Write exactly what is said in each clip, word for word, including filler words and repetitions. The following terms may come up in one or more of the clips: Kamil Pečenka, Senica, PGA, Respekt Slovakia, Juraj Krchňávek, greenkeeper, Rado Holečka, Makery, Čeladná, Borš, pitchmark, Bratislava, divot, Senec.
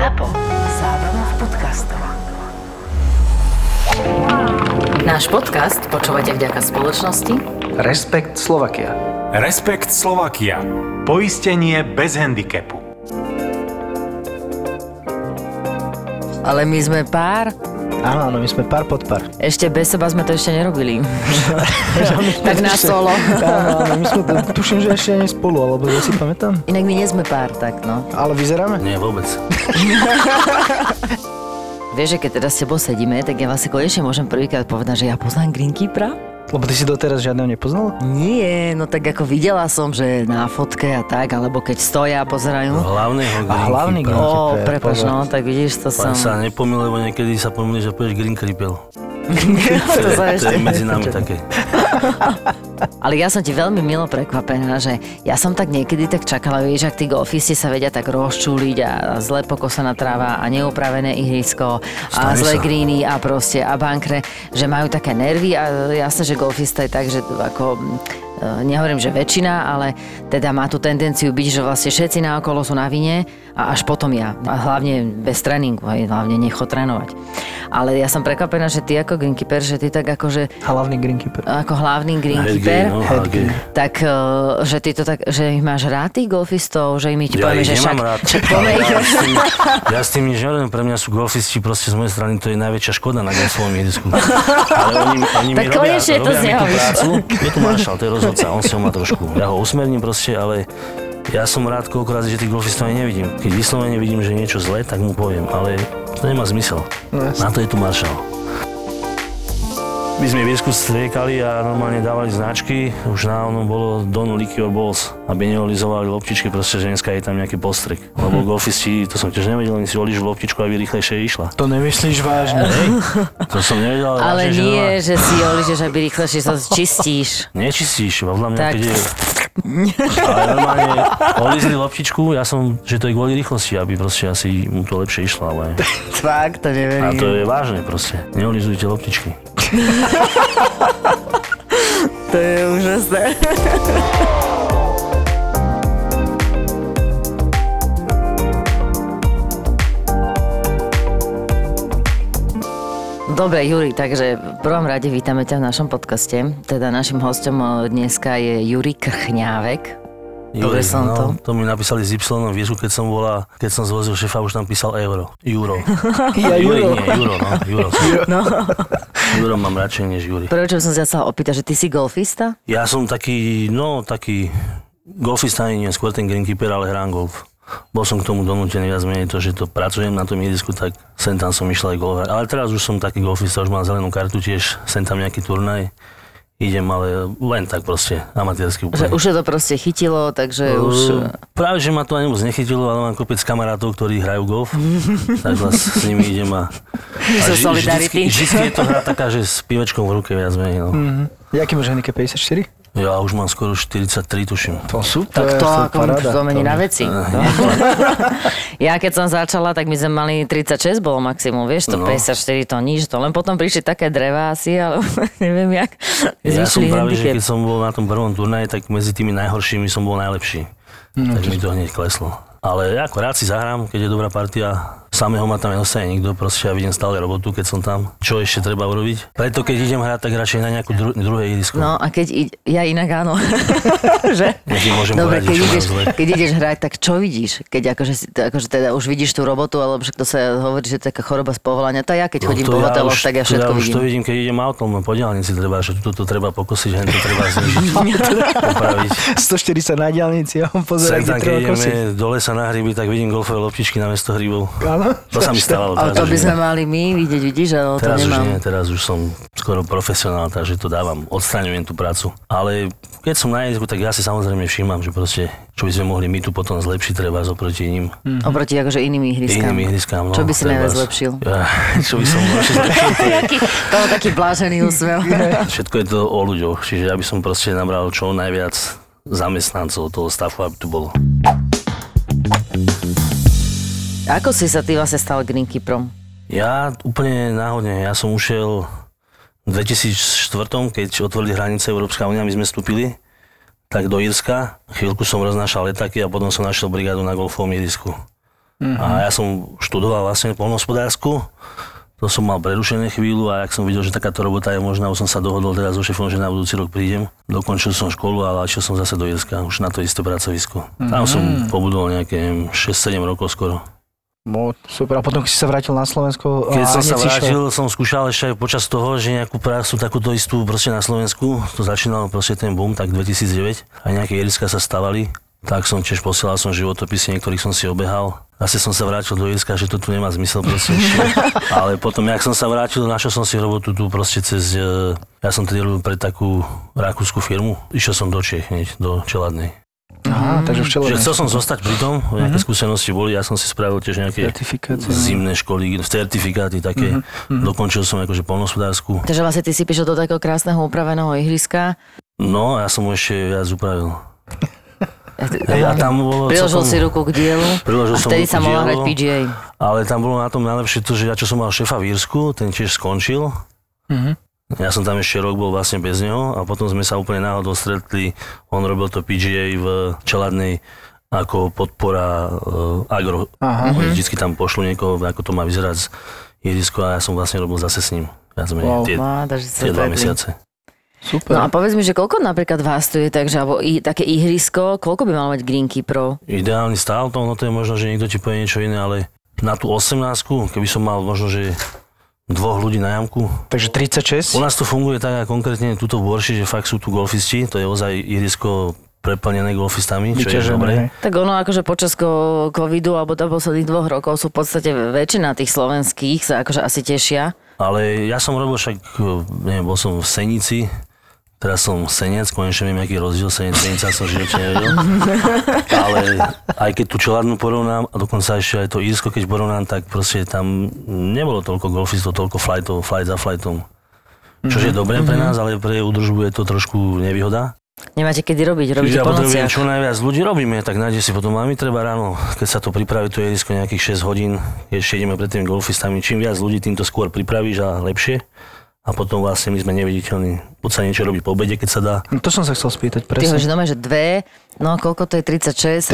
ZAPO. Zábrná v podcastov. Náš podcast počúvate vďaka spoločnosti Respekt Slovakia. Respekt Slovakia. Poistenie bez handicapu. Ale my sme pár. Áno, áno, my sme pár pod pár. Ešte bez seba sme to ešte nerobili. Tak na solo. Áno, áno, my sme, tuším, že ešte ani spolu, alebo ja si pamätám. Inak my nie sme pár, tak no. Ale vyzeráme? Nie, vôbec. Vieš, že keď teda s tebou sedíme, tak ja vás si konečne môžem prvýkrát povedať, že ja poznám Greenkeepera. Lebo ty si doteraz žiadneho nepoznala? Nie, no tak ako videla som, že na fotke a tak, alebo keď stoja a pozerajú. No, hlavne ho Greenkeeper. A hlavne Greenkeeper. Ó, prepáč, no, tak vidíš, to som... Pán sa nepomíl, lebo niekedy sa pomíli, že povieš Greenkeeper. To sa ešte... To je medzi nami také. Ale ja som ti veľmi milo prekvapená, že ja som tak niekedy tak čakala, vieš, ak tí golfisti sa vedia tak rozčúliť a zle pokosaná tráva a neupravené ihrisko a zlé greeny a proste a bankre, že majú také nervy a jasne, že golfista je tak, že ako... nehovorím, že väčšina, ale teda má tú tendenciu byť, že vlastne všetci naokolo sú na vine a až potom ja. A hlavne bez tréningu, hej, hlavne necho trénovať. Ale ja som prekvapená, že ty ako Greenkeeper, že ty tak akože... Hlavný Greenkeeper. Ako hlavný Greenkeeper. No, tak, že ty to tak, že ich máš rád tých golfistov, že im ti ja poviem, že však... Ja s tým, ja s tým nič nerobím, pre mňa sú golfisti, proste z mojej strany to je najväčšia škoda na golfovom ihrisku. Ale oni, oni mi robia, robia mi tú prácu. Je tu maršal, to je rozhodný. On si ho má trošku. Ja ho usmerním proste, ale ja som rád koľkokrát, že tých golfistov nevidím. Keď vyslovene vidím, že niečo zlé, tak mu poviem, ale to nemá zmysel. Yes. Na to je tu maršal. My sme v Írsku striekali a normálne dávali značky. Už na onom bolo don't lick your balls, aby neolizovali loptičky, proste že dneska je tam nejaký postrek. Lebo golfisti, to som tiež nevedel, oni si olížu loptičku, aby rýchlejšie išla. To nemyslíš vážne? Hej, to som nevedel. Ale vážne, nie, že, že si olížeš, aby rýchlejšie sa čistíš. Nečistíš, podľa mňa tak... keď je... Ale normálne olízli loptičku, ja som, že to je kvôli rýchlosti, aby proste asi mu to lepšie išlo, ale... Fakt, to neverím. A to je vážne proste, neolízujte loptičky. To je úžasné. Dobre, Juri, takže v prvom rade vítame ťa v našom podcaste. Teda našim hosťom dneska je Juraj Krchňávek. Dobre som no, to. To mi napísali z Y, vieš, keď som volal, keď som zvozil šefa, už tam písal euro. Juro. Ja Juro. Nie, Juro, no. Juro. No. Juro mám radšej než Juri. Prvé, čo som sa chcel opýtať, že ty si golfista? Ja som taký, no taký, golfista nie, skôr ten Greenkeeper, ale hrám golf. Bol som k tomu donútený viac menej to, že to pracujem na tom ihrisku, tak sem tam som išiel aj golfať. Ale teraz už som taký golfista, už mám zelenú kartu tiež, sem tam nejaký turnaj. Idem, ale len tak proste, amatérsky úplne. Že už je to proste chytilo, takže uh, už... Práve, že ma to ani moc nechytilo, ale mám kopec kamarátov, ktorí hrajú golf, tak s nimi idem a... a so ži, vždycky, vždycky je to hra taká, že s pivečkom v ruke viac menej, no. Mm-hmm. Jaký máš handicap, päťdesiatštyri? Ja už mám skoro štyridsaťtri, tuším. To super, tak to ako to mení na veci. No. Ja keď som začala, tak my sme mali tridsaťšesť, bolo maximum, vieš, to no. päťdesiatštyri, to nič, to len potom prišli také drevá asi, ale neviem jak. Ja som práve, že keď som bol na tom prvom turnaji, tak medzi tými najhoršími som bol najlepší. Mm. Takže mi to hneď kleslo. Ale ja ako rád si zahrám, keď je dobrá partia. Samého ma tam nedostane nikto, proste ja vidím stále robotu, keď som tam. Čo ešte treba urobiť? Preto keď idem hrať, tak radšej na nejakú dru- druhé ihrisko. No a keď id- ja inak áno. Že? Nekým môžem dobre, povedať, keď ideš, keď ideš hrať, tak čo vidíš? Keď akože, akože teda už vidíš tú robotu, alebo že to sa hovorí, že taká choroba z povolania. To ja keď no chodím po hoteloch, ja tak ja všetko ja vidím. Ja už to vidím, keď idem autom po diaľnici, treba, že toto treba pokosiť, hen to treba znižiť. Opraviť. stoštyridsať na diaľnici, ja vám pozerám, kde treba kosiť. Dole sa na hríby, tak vidím golfové loptičky namiesto hríbov. Áno. To sa mi stávalo. Ale to by sme mali my vidieť, vidíš, ale to teraz nemám. Už nie, teraz už som skoro profesionál, takže to dávam, odstraňujem tú prácu. Ale keď som na ihrisku, tak ja si samozrejme všímam, že proste, čo by sme mohli my tu potom zlepšiť, treba oproti ním. Mm. Oproti akože iným ihriskám. Iným ihriskám, no. Čo by si najviac zlepšil? Ja, čo by som možno zlepšil? To je taký blážený úsmev. Všetko je to o ľuďoch, čiže ja by som proste nabral čo najviac zamestnancov toho stafu, aby tu bolo. Ako si sa ty vlastne stal Greenkeeperom? Ja úplne náhodne. Ja som ušiel v dvetisícštyri, keď otvorili hranice Európska únia, my sme vstúpili tak do Írska. Chvíľku som roznášal letáky a potom som našiel brigádu na golfovom ihrisku. Uh-huh. A ja som študoval vlastne poľnohospodársku. To som mal prerušené chvíľu a ak som videl, že takáto robota je možná, už som sa dohodol teraz so šefom, že na budúci rok prídem. Dokončil som školu, ale išiel som zase do Írska, už na to isté pracovisko. Mm-hmm. Tam som pobudol nejaké šesť sedem rokov skoro. Bo, super. A potom, keď si sa vrátil na Slovensko keď a som sa vrátil, som skúšal ešte počas toho, že nejakú prácu takúto istú proste na Slovensku. To začínalo proste ten boom, tak dvetisícdeväť a nejaké Írska sa stavali. Tak som tiež posielal som životopisy, niektorých som si obehal. Asi som sa vrátil do Írska, že to tu nemá zmysel proste. Ale potom, jak som sa vrátil, našiel som si robotu tu proste cez... Ja som tedy robil pre takú rakúsku firmu. Išiel som do Čech, hneď do Čeladnej. Aha, takže v Čeladnej. Chcel som zostať pri tom, nejaké mm-hmm. skúsenosti boli. Ja som si spravil tiež nejaké zimné školy, certifikáty také. Mm-hmm. Dokončil som akože poľnohospodársku. Takže vlastne ty si prišiel do takého krásneho upraveného ihriska. No, ja som ho ešte viac upravil. Ja tam bolo, priložil som, si ruku k dielu a vtedy sa mohla hrať pé gé á. Ale tam bolo na tom najlepšie to, že ja čo som mal šéfa v Írsku, ten tiež skončil. Mm-hmm. Ja som tam ešte rok bol vlastne bez neho a potom sme sa úplne náhodou stretli. On robil to pé gé á v Čeladnej ako podpora uh, agro. Aha. Mm-hmm. Vždycky tam pošlu niekoho, ako to má vyzerať z Írsku a ja som vlastne robil zase s ním. Ja som wow. tie, Má, tie dva mesiace. Super. No a povedz mi, že koľko napríklad vás tu je, takže, alebo i, také ihrisko, koľko by mal mať Greenky Pro? Ideálny stál, to, no to je možno, že niekto ti povie niečo iné, ale na tú osemnástku, keby som mal možno, že dvoch ľudí na jamku. Takže tridsaťšesť? U nás to funguje tak a konkrétne tuto v Borši, že fakt sú tu golfisti, to je ozaj ihrisko preplnené golfistami, čo je dobré. Tak ono akože počas covidu alebo do posledných dvoch rokov sú v podstate väčšina tých slovenských sa akože asi tešia. Ale ja som robil však, neviem, bol som v Senici. Teraz som Senec, konečne viem, aký rozdiel Senec, Senica som živote nevedel. Ale aj keď tú Čeladnú porovnám, a dokonca ešte aj to Írsko, keď porovnám, tak proste tam nebolo toľko golfistov, toľko flightov, flight za flightom. Čože mm-hmm. je dobré pre nás, ale pre údržbu je to trošku nevýhoda. Nemáte kedy robiť, robíte po nociach. Čo najviac ľudí robíme, tak nájde si potom máme treba ráno, keď sa to pripraví, to je Írsko nejakých šesť hodín, ešte ideme pred tými golfistami, čím viac ľudí, tým to skôr pripravíš a lepšie. A potom vlastne my sme neviditeľní. Buď sa niečo robí po obede, keď sa dá. No to som sa chcel spýtať, presne. Ty hovoríš, no že dve, no koľko to je tridsaťšesť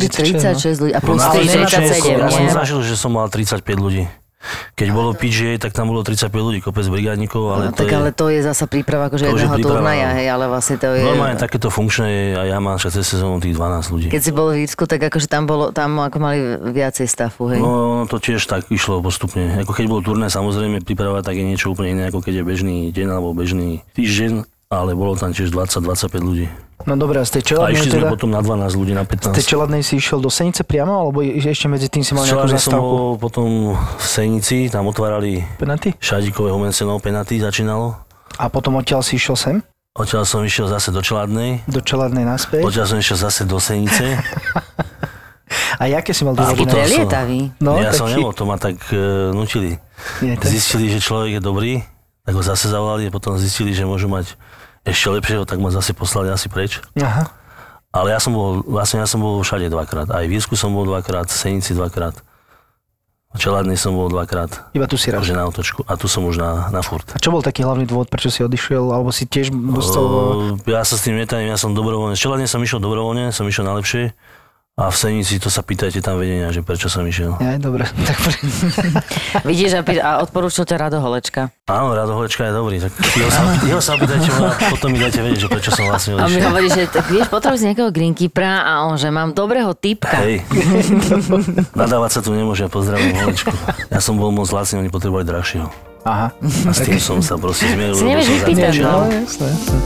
ľudí a plus no, tridsaťsedem. Ja som zažil, že som mal tridsaťpäť ľudí. Keď bolo pé gé á, tak tam bolo tridsaťpäť ľudí, kopec brigádnikov, ale no, to tak je... ale to je zasa príprava akože jedného turnaja, hej, ale vlastne to je... Normálne takéto funkčné a ja mám šesť sezónu tých dvanásť ľudí. Keď si bol v Írsku, tak akože tam bolo, tam ako mali viacej stafu, hej. No, to tiež tak išlo postupne. Ako keď bol turnaj, samozrejme príprava tak je niečo úplne iné, ako keď je bežný deň alebo bežný týždeň, ale bolo tam tiež dvadsať dvadsaťpäť ľudí. No dobré, a z tej Čeladnej teda... A išli sme potom na dvanásť ľudí, na pätnásť. Z tej Čeladnej si išiel do Senice priamo, alebo ešte medzi tým si mal nejakú zastávku? Som bol potom v Senici, tam otvárali penaty? Šadíkové homencenov, penaty začínalo. A potom odtiaľ si išiel sem? Odtiaľ som išiel zase do Čeladnej. Do Čeladnej naspäť? Odtiaľ som išiel zase do Senice. A jaké si mal dôvody? A to lietavý. No, ja taký... som nebol, to ma tak uh, nutili. Nie, tak... Zistili, že človek je dobrý, tak ho zase zavolali a potom zistili, že môžu mať ešte lepšieho, tak ma zase poslali asi preč. Aha. Ale ja som bol, vlastne ja som bol všade dvakrát. Aj v Írsku som bol dvakrát, v Senici dvakrát. V Čeladnej som bol dvakrát. Iba tu si rád. Na otočku. A tu som už na, na furt. A čo bol taký hlavný dôvod, prečo si odišiel? Alebo si tiež dostal... Uh, ja sa s tým netajím, ja som dobrovoľne. V Čeladnej som išiel dobrovoľne, som išiel najlepšie. A v Senici to sa pýtajte tam vedenia, že prečo som išiel. Aj, dobre. Tak pre... Vidíš, a odporúčil ťa Rado Holečka. Áno, Rado Holečka je dobrý, tak jeho sa, jeho sa pýtajte a potom mi dajte vedieť, že prečo som vlastne odišiel. A mi hovorí, že tak, vieš, potrebuj si nejakého greenkeepera a on, že mám dobrého typka. Hej, nadávať sa tu nemôže, ja pozdravím Holečku. Ja som bol moc lacný, oni potrebovali drahšieho. Aha. A s tým som sa proste zmieril. Si nevieš vypýtať, no? Jasné, jasné.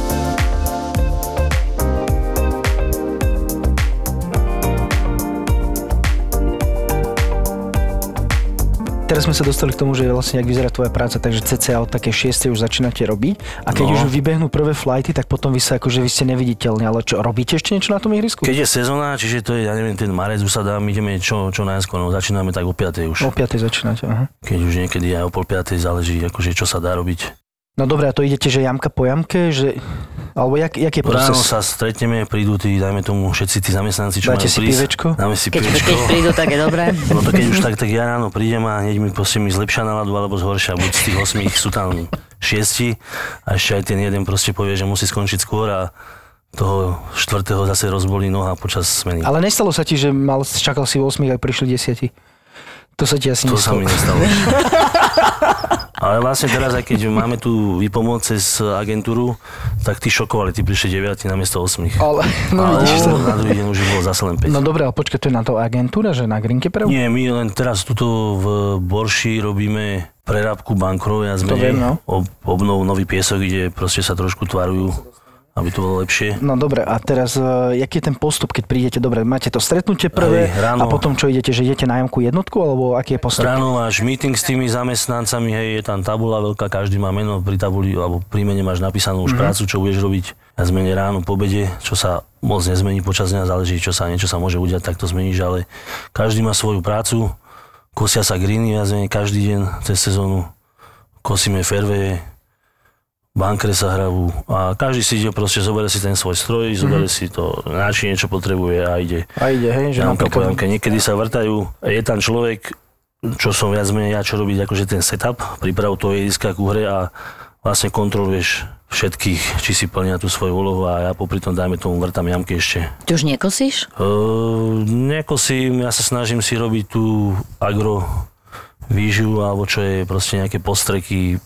Teraz sme sa dostali k tomu, že vlastne jak vyzerá tvoja práca, takže cca od také šiestej už začínate robiť a keď no. už vybehnú prvé flighty, tak potom vy sa akože vy ste neviditeľní, ale čo, robíte ešte niečo na tom ihrisku? Keď je sezóna, čiže to je, ja neviem, ten marec už sa dá, my ideme čo, čo najskôr, no začíname tak o piatej už. O piatej začínate, aha. Keď už niekedy aj o pol piatej záleží, akože čo sa dá robiť. No dobré, a to idete, že jamka po jamke, že... Alebo jak, jak je proces? Ráno sa stretneme, prídu tí, dajme tomu, všetci tí zamestnanci, čo dáte majú prísť. Dáte si pivečko? Dáme si keď, pivečko. Keď prídu, tak je dobré. No to keď už tak, tak ja ráno prídem a hneď mi proste mi zlepšia náladu alebo zhoršia. Buď z tých osmých sú tam šiesti a ešte aj ten jeden proste povie, že musí skončiť skôr a toho štvrtého zase rozbolí noha počas smeny. Ale nestalo sa ti, že mal, čakal si osmých a prišli desiatí? To sa ti asi nestalo. To sa mi nestalo. Ale vlastne teraz, aj keď máme tu výpomoc cez agentúru, tak tí šokovali, tí prišli deviatí namiesto osmých. Ale, no ale vidíš to. Na druhý deň už bolo zase len päť. No dobré, ale počkaj, to je na to agentúra, že na Grinke prvú? Nie, my len teraz tuto v Borši robíme prerábku bankrov a zmenej no. ob, obnovu nový piesok, kde proste sa trošku tvarujú, aby to bolo lepšie. No dobre, a teraz, uh, aký je ten postup, keď prídete? Dobre, máte to stretnutie prvé hej, ráno, a potom čo idete, že idete na jamku jednotku, alebo aký je postup? Ráno máš meeting s tými zamestnancami, hej, je tam tabula veľká, každý má meno pri tabuli, alebo pri mene máš napísanú už mm-hmm. prácu, čo budeš robiť. A zmene ráno po obede, čo sa moc nezmení počas dňa, záleží, čo sa niečo sa môže udiať, tak to zmeníš, ale každý má svoju prácu, kosia sa greeny, ja zmene každý deň cez sezónu, kosíme fairwaye, bankre sa hrajú a každý si ide proste, zoberie si ten svoj stroj, mm-hmm. zoberie si to, náči niečo potrebuje a ide. A ide, hej, že jamka po jamke. Niekedy sa vrtajú, je tam človek, čo som viac menej ja, čo robiť akože ten setup, prípravu toho jediska k hre a vlastne kontroluješ všetkých, či si plnia tú svoju úlohu a ja popri tom dajme tomu vrtam jamky ešte. Ty už nekosíš? Uh, nekosím, ja sa snažím si robiť tú agro výživu alebo čo je proste nejaké postreky,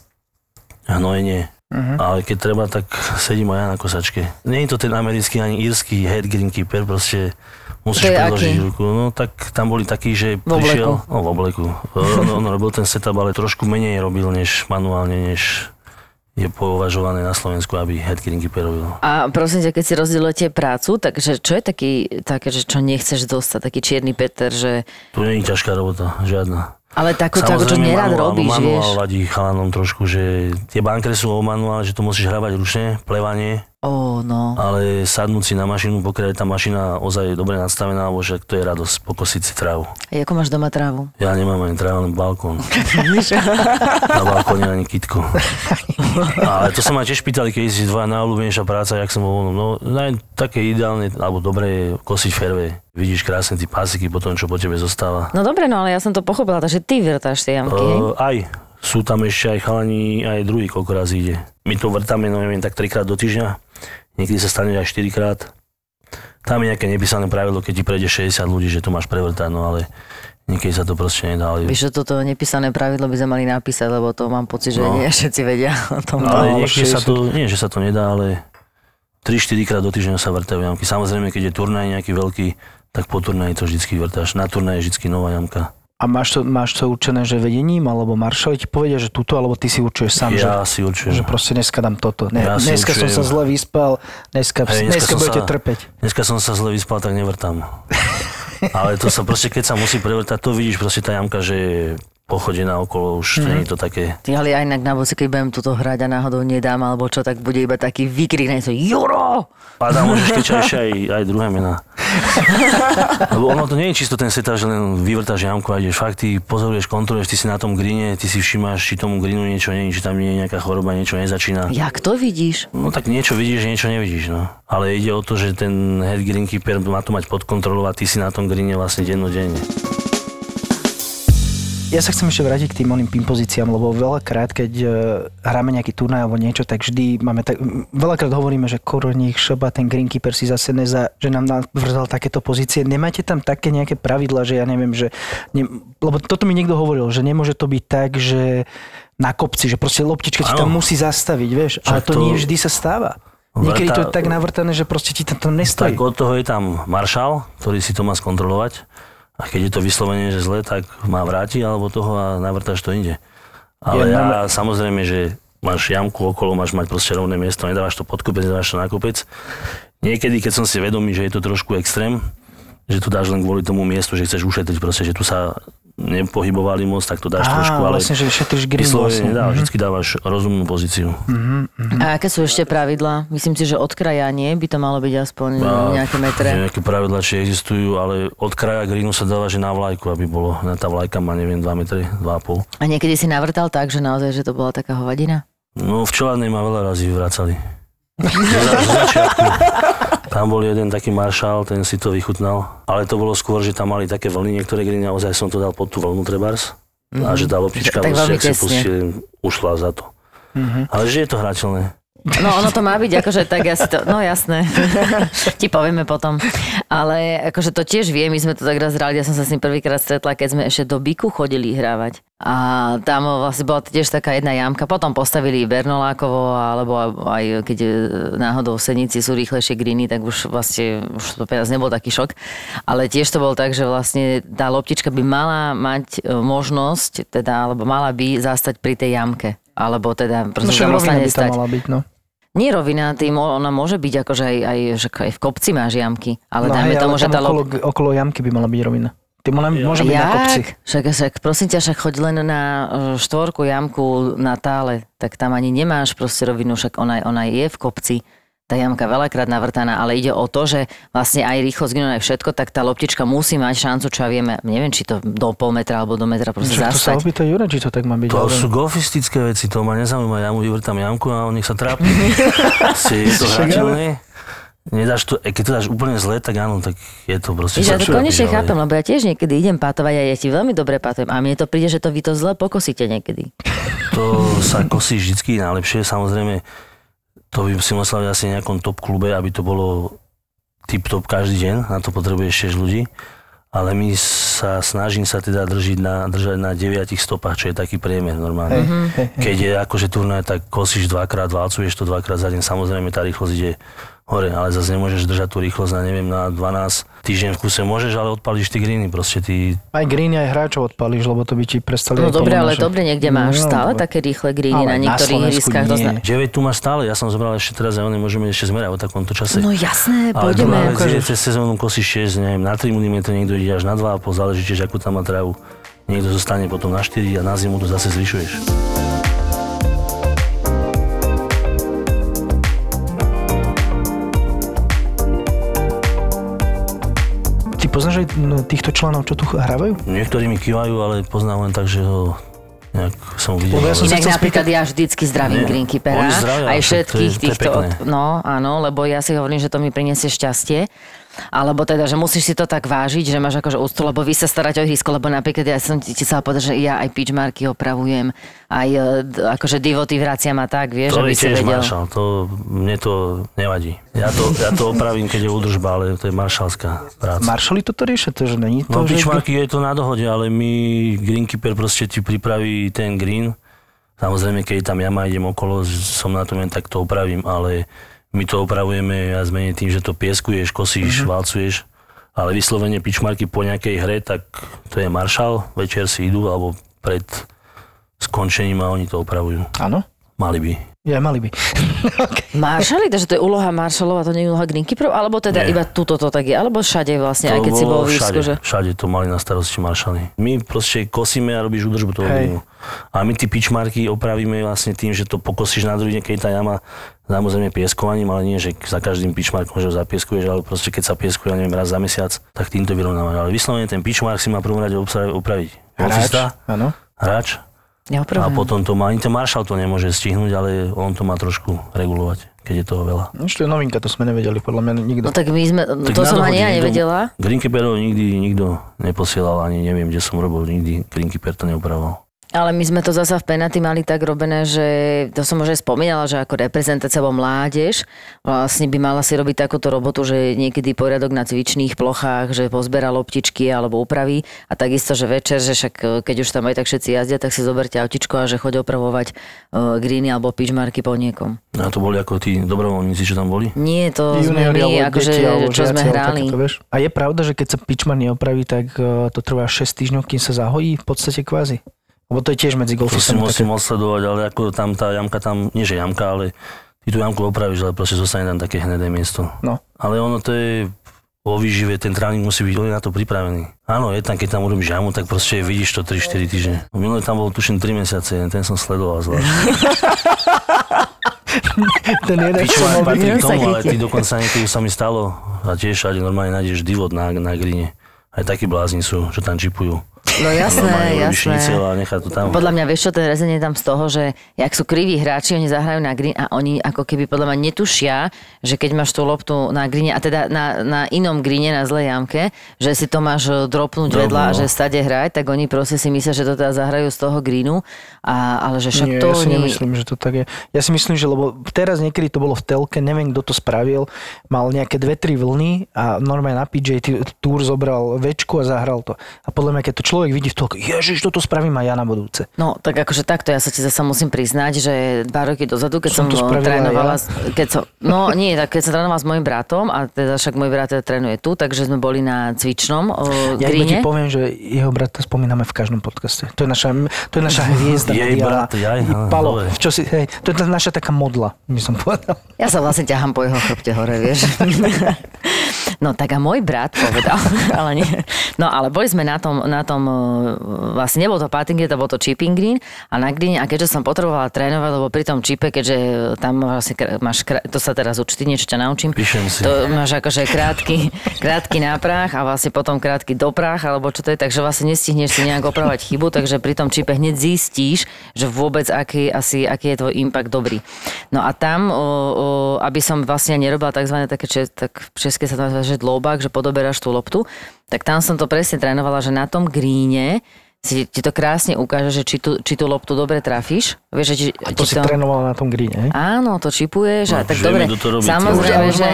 hnojenie. Uh-huh. Ale keď treba, tak sedím aj ja na kosačke. Nie je to ten americký ani írsky head greenkeeper, proste musíš predložiť ruku. No tak tam boli takí, že v prišiel... No v obleku. On, on robil ten setup, ale trošku menej robil než manuálne, než je považované na Slovensku, aby head greenkeeper robil. A prosím ťa, keď si rozdielujete prácu, takže čo je taký, také, že čo nechceš dostať, taký čierny Peter, že... Tu nie je ťažká robota, žiadna. Ale takú, takú čo nerad robíš, vieš. Samozrejme, vadí chalanom trošku, že tie bankre sú o manuál, že to musíš hrávať ručne, plevanie. Ó, oh, no. Ale sadnúť si na mašinu, pokiaľ je tá mašina ozaj dobre nadstavená, alebo že to je radosť pokosiť si trávu. A ako máš doma trávu? Ja nemám ani trávu, len balkón. Na balkóne ani kytku. Ale to sa ma tiež pýtali, keď si tvoja najobľúbenejšia práca, jak som hovoril. No, také ideálne, alebo dobre kosiť fairway. Vidíš krásne tie pásiky po tom, čo po tebe zostáva. No dobre, no ale ja som to pochopila, takže ty vrtáš tie jamky. Uh, aj, sú tam ešte aj chalani, aj druhý, koľko raz ide. My to vrtáme, no neviem, tak trikrát do týždňa, niekedy sa stane aj štyrikrát. Tam je nejaké nepísané pravidlo, keď ti prejde šesťdesiat ľudí, že to máš prevrtať, no ale niekedy sa to proste nedá. Víš, že toto nepísané pravidlo by sme mali napísať, lebo to mám pocit, že no. nie všetci vedia o tom. Ale niekedy sa to, nie, že sa to nedá, ale tri štyri krát do týždňa sa vrtajú jamky. Samozrejme, keď je turnaj nejaký veľký, tak po turnaji to vždycky vrtáš. Na turnaji je vždycky nová jamka. A máš to, máš to určené, že vedením, alebo maršali ti povedia, že túto, alebo ty si určuješ sám, ja že, si určujem. Že proste dneska dám toto. Ne, ja dneska som sa zle vyspal, dneska, hey, dneska, dneska budete sa, trpeť. Dneska som sa zle vyspal, tak nevrtám. Ale to sa proste, keď sa musí prevrtať, to vidíš proste tá jamka, že je pochodená okolo, už mm. nie je to také. Ale aj inak na voci, keď budem túto hrať a náhodou nedám, alebo čo, tak bude iba taký výkrik, na to Juro! Padá, môžeš kečať aj, aj druhé mená. Lebo ono to nie je čisto ten setáž, len vyvrtáš jamku a ideš. Fakt, ty pozoruješ, kontroluješ, ty si na tom greene, ty si všimáš, či tomu greenu niečo nie, či tam nie je nejaká choroba, niečo nezačína. Jak to vidíš? No tak niečo vidíš, niečo nevidíš, no. Ale ide o to, že ten head greenkeeper má to mať pod kontrolou a ty si na tom greene vlastne dennodenne. Ja sa chcem ešte vrátiť k tým oným pimpozíciám, lebo veľakrát, keď hráme nejaký turnaj alebo niečo, tak vždy máme tak... Veľakrát hovoríme, že Korník, Šoba, ten greenkeeper si zase neza... že nám vrtal takéto pozície. Nemáte tam také nejaké pravidla, že ja neviem, že... Ne, lebo toto mi niekto hovoril, že nemôže to byť tak, že na kopci, že proste loptička ti tam musí zastaviť, vieš. Ale to, to nie vždy sa stáva. Vrta... Niekedy to je tak navrtané, že proste ti tam to nestojí. Tak od toho je tam maršál, ktorý si to má skontrolovať. A keď je to vyslovene, že zle, tak má vráti alebo toho a navrtáš to inde. Ale ja, ja mám... samozrejme, že máš jamku okolo, máš mať proste rovné miesto, nedávaš to pod kopec, nedávaš to na kopec. Niekedy, keď som si vedomý, že je to trošku extrém, že tu dáš len kvôli tomu miestu, že chceš ušetriť proste, že tu sa nepohybovali moc, tak to dáš Á, trošku, ale vlastne, že šetriš green vyslovene nedávaš, vždycky dávaš rozumnú pozíciu. Uh-huh, uh-huh. A aké sú ešte pravidlá? Myslím si, že od kraja nie, by to malo byť aspoň a, nejaké metre. Nejaké pravidlá, či existujú, ale od kraja greenu sa dáva, že na vlajku, aby bolo, na tá vlajka má neviem dva metre, dva a pol. A niekedy si navrtal tak, že naozaj, že to bola taká hovadina? No v Čeladnej ma veľa razy vracali. Tam bol jeden taký maršál, ten si to vychutnal. Ale to bolo skôr, že tam mali také vlny, niektoré greeny, naozaj som to dal pod tú vlnu trebárs. Mm-hmm. A že tá loptička, tak, tak vlastne, ak sa pustili, ušla za to. Mm-hmm. Ale že je to hrateľné. No ono to má byť, akože tak ja si to, no jasné, ti povieme potom. Ale akože to tiež viem, my sme to tak raz hrali, ja som sa s ním prvýkrát stretla, keď sme ešte do Biku chodili hrávať. A tam vlastne bola tiež taká jedna jamka, potom postavili Bernolákovo, alebo aj keď náhodou v Senici sú rýchlejšie greeny, tak už vlastne, už to pre nás nebol taký šok. Ale tiež to bol tak, že vlastne tá loptička by mala mať možnosť, teda, alebo mala by zastať pri tej jamke. Alebo teda, pretože no, tam ostane stať. Mala byť, no. Nie rovina, tým ona môže byť akože aj, aj, aj v kopci máš jamky, ale no dajme aj, tomu, ale že tá okolo, lo... okolo jamky by mala byť rovina. Tým ona môže byť jak? Na kopci. Však, však, prosím ťa, však choď len na štvorku jamku na tále, tak tam ani nemáš proste rovinu, však ona, ona je v kopci. Tá jamka veľakrát navrtaná, ale ide o to, že vlastne aj rýchlo zgynú, aj všetko, tak tá loptička musí mať šancu, čo ja vieme, neviem, či to do pol metra alebo do metra proste zastať. To sa opýta Jura, či to tak má byť. To sú golfistické veci, to ma nezaujíma, ja mu vyvrtám jamku a on nech sa trápi. Si je to hrateľné. Nedáš to, keď to dáš úplne zle, tak áno, tak je to proste... Ja to konečne chápem, lebo ja tiež niekedy idem pátovať a ja ti veľmi dobre pátujem a mne to príde, že to vy to zle pokosíte niekedy. To sa kosí vždycky najlepšie, samozrejme. To by si musel asi v nejakom top klube, aby to bolo tip-top každý deň, na to potrebuješ šesť ľudí. Ale my sa snažím sa teda držiť na, držať na deviatich stopách, čo je taký priemer normálne. Mm-hmm. Keď je akože turnaj, tak kosíš dvakrát, válcuješ to dvakrát za deň, samozrejme tá rýchlosť ide hore, ale zase nemôžeš držať tú rýchlosť na neviem, na dvanásť týždeň v kuse môžeš, ale odpalíš ty greeny, proste ty... Aj greeny, aj hráčov odpalíš, lebo to by ti prestali... No dobre, ale dobre, niekde máš no, stále dobre. Také rýchle greeny na niektorých ihriskách. deväť tu máš stále, ja som zobral ešte teraz, ja nemôžeme ešte zmerať o takomto čase. No jasné, ale poďme. Ale druhá vec je, cez sezónu kosíš šesť, neviem, na tri milimetre niekto až na dva a po záleží tiež, ako tam má trávu. Niekto zostane potom na štyri a na zimu to zase zvyšuješ. Ty poznáš aj týchto členov, čo tu hrávajú? Niektorí mi kývajú, ale poznám len tak, že ho nejak som videl. Ja som inak napríklad ja vždycky zdravím greenkeepera. Aj všetkých týchto... Od... No, áno, lebo ja si hovorím, že to mi priniesie šťastie. Alebo teda, že musíš si to tak vážiť, že máš akože úctu, lebo vy sa staráte o ihrisko, lebo napríklad ja som ti chcela povedať, že ja aj pitchmarky opravujem, aj akože divoty vraciam a tak, vieš, aby si vedel. To je tiež maršal, to mne to nevadí. Ja to, ja to opravím, keď je údržba, ale to je maršalská práca. Maršali toto riešia, to že není to? No pitchmarky je to na dohode, ale my greenkeeper proste ti pripraví ten green. Samozrejme, keď tam ja ma idem okolo, som na tom len tak to opravím, ale... My to opravujeme a zmením tým, že to pieskuješ, kosíš, mm-hmm. válcuješ, ale vyslovene pičmarky po nejakej hre, tak to je maršal, večer si idú, alebo pred skončením a oni to opravujú. Áno? Mali by. Ja, mali by. Okay. Maršali? Takže to je úloha maršalov a to nie je úloha greenkeeperov? Alebo teda nie. Iba túto to tak je? Alebo všade vlastne, to aj keď si bol v Írsku? Všade, všade to mali na starosti maršali. My proste kosíme a robíš údržbu toho grinu. A my ty pičmarky opravíme vlastne tým, že to pokosíš na druhý deň, keď tá jama samozrejme pieskovaním, ale nie, že za každým pičmarkom, že ho zapieskuješ, ale proste keď sa pieskuje, neviem, raz za mesiac, tak týmto vyrovnávaš. Ale vyslovene ten pičmark si má prvom rade opraviť. Hráč, áno. Hráč. Ja a potom to má, ani ten maršal to nemôže stihnúť, ale on to má trošku regulovať, keď je toho veľa. No, čo je novinka, to sme nevedeli, podľa mňa nikto. No tak my sme, tak to som ani ja nevedela. Greenkeeperov nikdy nikto neposielal, ani neviem, kde som robil, nikdy greenkeeper to neopravoval. Ale my sme to zasa v penalty mali tak robené, že to som už aj spomínala, že ako reprezentácia alebo mládež vlastne by mala si robiť takúto robotu, že niekedy poriadok na cvičných plochách, že pozberá loptičky alebo upraví a takisto, že večer, že však keď už tam aj tak všetci jazdia, tak si zoberte autičko a že choď opravovať greeny alebo pitchmarky po niekom. A to boli ako tí dobrovoľníci, čo tam boli? Nie, to sme my, akože, čo sme hrali. A je pravda, že keď sa pitchmark neopraví, tak to trvá šesť týždňov, kým sa zahojí v podstate kvázi? Lebo to je tiež medzi golfistami. To si musím odsledovať, ale ako tam tá jamka tam, nie že jamka, ale ty tú jamku opravíš, ale proste zostane tam také hnedé miesto. No. Ale ono to je vo výžive, ten tréning musí byť na to pripravený. Áno, je tam, keď tam urobíš jamu, tak proste vidíš to tri štyri týždne. Minulé tam bol tuším tri mesiace, ten som sledoval zvlášť. Ten jeden som patrí k tomu, ale ty dokonca niekedy sa mi stalo a tiež, ale normálne nájdeš divot na, na grine. Aj takí blázni sú, čo tam čipujú. No jasné, jasné. Podľa mňa vieš čo, ten rezenie tam z toho, že jak sú kriví hráči, oni zahrajú na green a oni ako keby podľa mňa netušia, že keď máš tú loptu na greene a teda na, na inom greene, na zlej jamke, že si to máš dropnúť Drobno. vedľa a že stade hrať, tak oni proste si myslia, že to teda zahrajú z toho greenu, a, ale že však nie, to ja si nie... nemyslím, že to tak je. Ja si myslím, že lebo teraz niekedy to bolo v telke, neviem kto to spravil, mal nejaké dve, tri vlny a normálne na pé gé á Tour zobral večku a zahral to. A podľa mňa, keď to človek vidí v toľko, ježiš, toto spravím aj ja na budúce. No, tak akože takto, ja sa ti zasa musím priznať, že dva roky dozadu, keď som, som trénovala, ja? keď som, no nie, tak keď som trénovala s mojim bratom, a teda však môj brat trénuje tu, takže sme boli na cvičnom o ja gríne. Ja ti poviem, že jeho brata spomíname v každom podcaste. To je naša, to je naša hviezda. Jej brat, jaj. Palo, čo si, hej, to je naša taká modla, by som povedal. Ja sa vlastne ťahám po jeho chrbte hore, vieš. No tak a môj brat povedal, ale nie. No ale boli sme na tom, na tom vlastne nebol to putting green, to bol to chipping green a na green, a keďže som potrebovala trénovať, lebo pri tom chipe, keďže tam vlastne máš, to sa teraz určite niečo ťa naučím, to máš akože krátky, krátky na prach a vlastne potom krátky do prach, alebo čo to je, takže vlastne nestihneš si nejak opravať chybu, takže pri tom chipe hneď zistíš, že vôbec aký, asi, aký je tvoj impact dobrý. No a tam, o, o, aby som vlastne nerobila takzvané také, če, tak v české sa to že dlobák, že podoberaš tú loptu, tak tam som to presne trénovala, že na tom gríne si ti to krásne ukáže, že či tú, či tú loptu dobre trafíš. Vieš, že či, a to či si to... trénovala na tom gríne, hej? Áno, to čipuješ. No, tak dobre, samozrejme, že...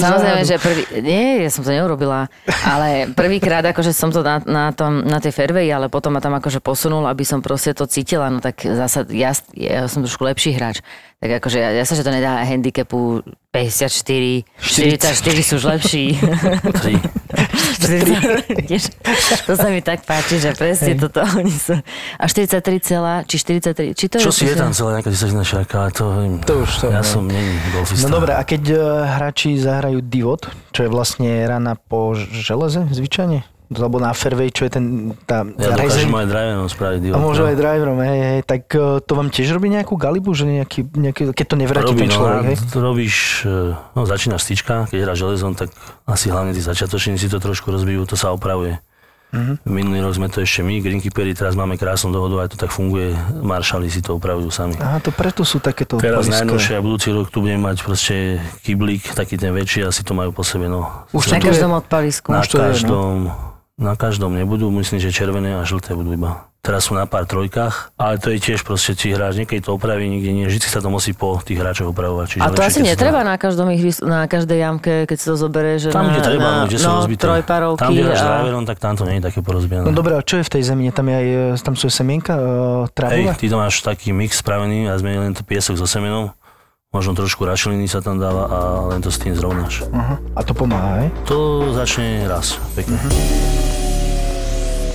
Samozrejme, že prvý... Nie, ja som to neurobila, ale prvýkrát akože som to na, na, tom, na tej fairway, ale potom ma tam akože posunul, aby som proste to cítila. No tak zasa, ja, ja som trošku lepší hráč. Tak akože ja, ja sa, že to nedá handicapu päťdesiatštyri, štyridsaťštyri sú už lepší. To sa mi tak páči, že presne hey. Toto oni sú. A štyridsaťtri celá, či štyridsaťtri, či to čo je... Čo si je tam celá nejaká desať našáka, to... To už to... Ja som není golfista. No dobré, a keď hráči zahrajú divot, čo je vlastne rana po železe zvyčajne? Alebo na fairway, čo je ten... Tá, ja dokážem aj driverom spraviť divot. A môžem aj driverom, hej, hej. Tak to vám tiež robí nejakú galibu, že nejaký, nejaký keď to nevráti ten človek, no, hej? To robíš, no začínaš styčka, keď hráš železom, tak asi hlavne tí začiatoční si to trošku rozbijú, to sa opravuje. Mm-hmm. Minulý rok sme to ešte my, greenkeeperi, teraz máme krásnu dohodu, aj to tak funguje, maršali si to opravujú sami. Aha, to preto sú takéto... Teraz najnovšie a budúci rok tu budeme mať proste kyblík, taký ten väčší, asi to majú po sebe, no. Už na každom odpalisku. Na každom... Na každom nebudú, myslím, že červené a žlté budú iba. Teraz sú na pár trojkách, ale to je tiež proste, či hráč niekedy to opraví, nikde nie. Vždy sa to musí po tých hráčoch opravovať. A to lepšie, asi netreba na každom ich, na každej jamke, keď si to zoberie, že tam, na, kde treba, na, kde sú no, rozbité. Trojparovky. Tam, kde hráš a... driverom, tak tam to nie je také porozbiané. No dobré, a čo je v tej zemine? Tam, je aj, tam sú semienka, trávová? Hej, ty to máš taký mix spravený a zmeni len to piesok so semenom. Možno trošku rašeliny sa tam dáva a len to s tým zrovnáš. Uh-huh. A to pomáha, hej? To začne raz, pekne. Uh-huh.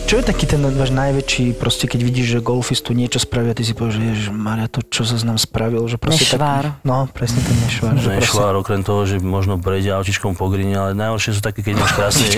Čo je taký ten váš najväčší, proste keď vidíš, že golfistu niečo spravia, ty si povieš, že ježiš, Maria, to čo sa s nám spravil, že proste nešvár. Tak... No, presne ten nešvár. Že nešvár, proste... okrem toho, že možno prejde autičkom po grine, ale najhoršie sú také, keď máš krásne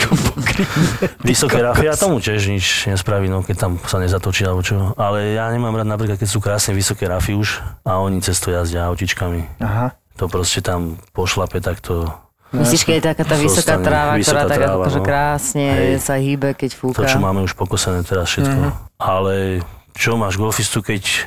vysoké rafy a tomu tiež nič nespraví, no, keď tam sa nezatočí alebo čo. Ale ja nemám rád napríklad, keď sú krásne vysoké rafy už a oni cesto jazdia autičkami. Aha. To proste tam pošlape takto... Myslíš, keď je taká tá vysoká tráva, vysoká ktorá taká tráva, no. Krásne hej, sa hýbe, keď fúka. To, čo máme už pokosené teraz všetko. Uh-huh. Ale čo máš golfistu, keď,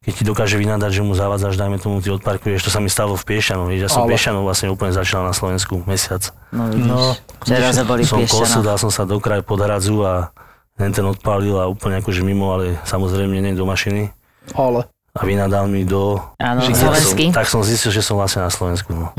keď ti dokáže vynadať, že mu zavádzaš, dajme tomu, ty odparkuješ. To sa mi stalo v Piešťanoch. Ja som Ale... Piešťanov vlastne úplne začal na Slovensku mesiac. No vidíš, no, včera sa boli Piešťanov. Som kosil, dal som sa do kraj pod hradzu a len ten odpálil a úplne akože mimo, ale samozrejme nie do mašiny. Ale... A vynadal mi do... Áno, slovenský. Tak som zistil, že som vlastne na Slovensku. No.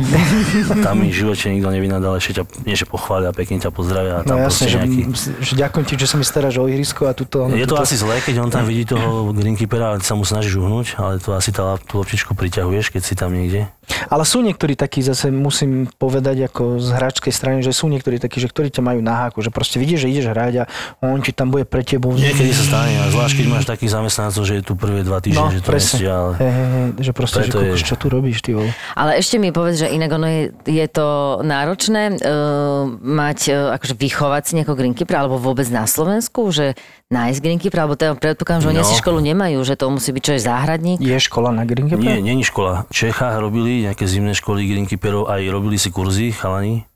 A tam mi v živote nikto nevynadal, ešte ťa, nie že pochvália, pekne ťa pozdravia. A tam no jasne, že, nejaký... že ďakujem ti, že sa mi staráš o ihrisko a tuto... Je to tuto... asi zlé, keď on tam vidí toho greenkeepera, sa mu snažíš uhnúť, ale to asi tá, tú loptičku priťahuješ, keď si tam niekde. Ale sú niektorí takí, zase musím povedať ako z hráčskej strany, že sú niektorí takí, že ktorí ťa majú na háku, že proste vidíš, že ideš hrať a on ti tam bude pre tebou... Niekedy sa stane, zvlášť keď máš takých zamestnancov, že je tu prvé dva týždne, no, že to presne, ale... he, he, he, že proste, že kúkaš, čo tu robíš, ty vole. Ale ešte mi povedz, že inak ono je, je to náročné uh, mať, uh, akože vychovať si nejakého greenkeepera, alebo vôbec na Slovensku, že nájsť greenkeepera, alebo teda predpokladám, že oni no. asi školu nemajú, že to musí byť čo je záhradník. Je škola na greenkeepera? Nie, nie je škola. V Čechách robili nejaké zimné školy greenkeeperov, aj robili si kurzy, chalani.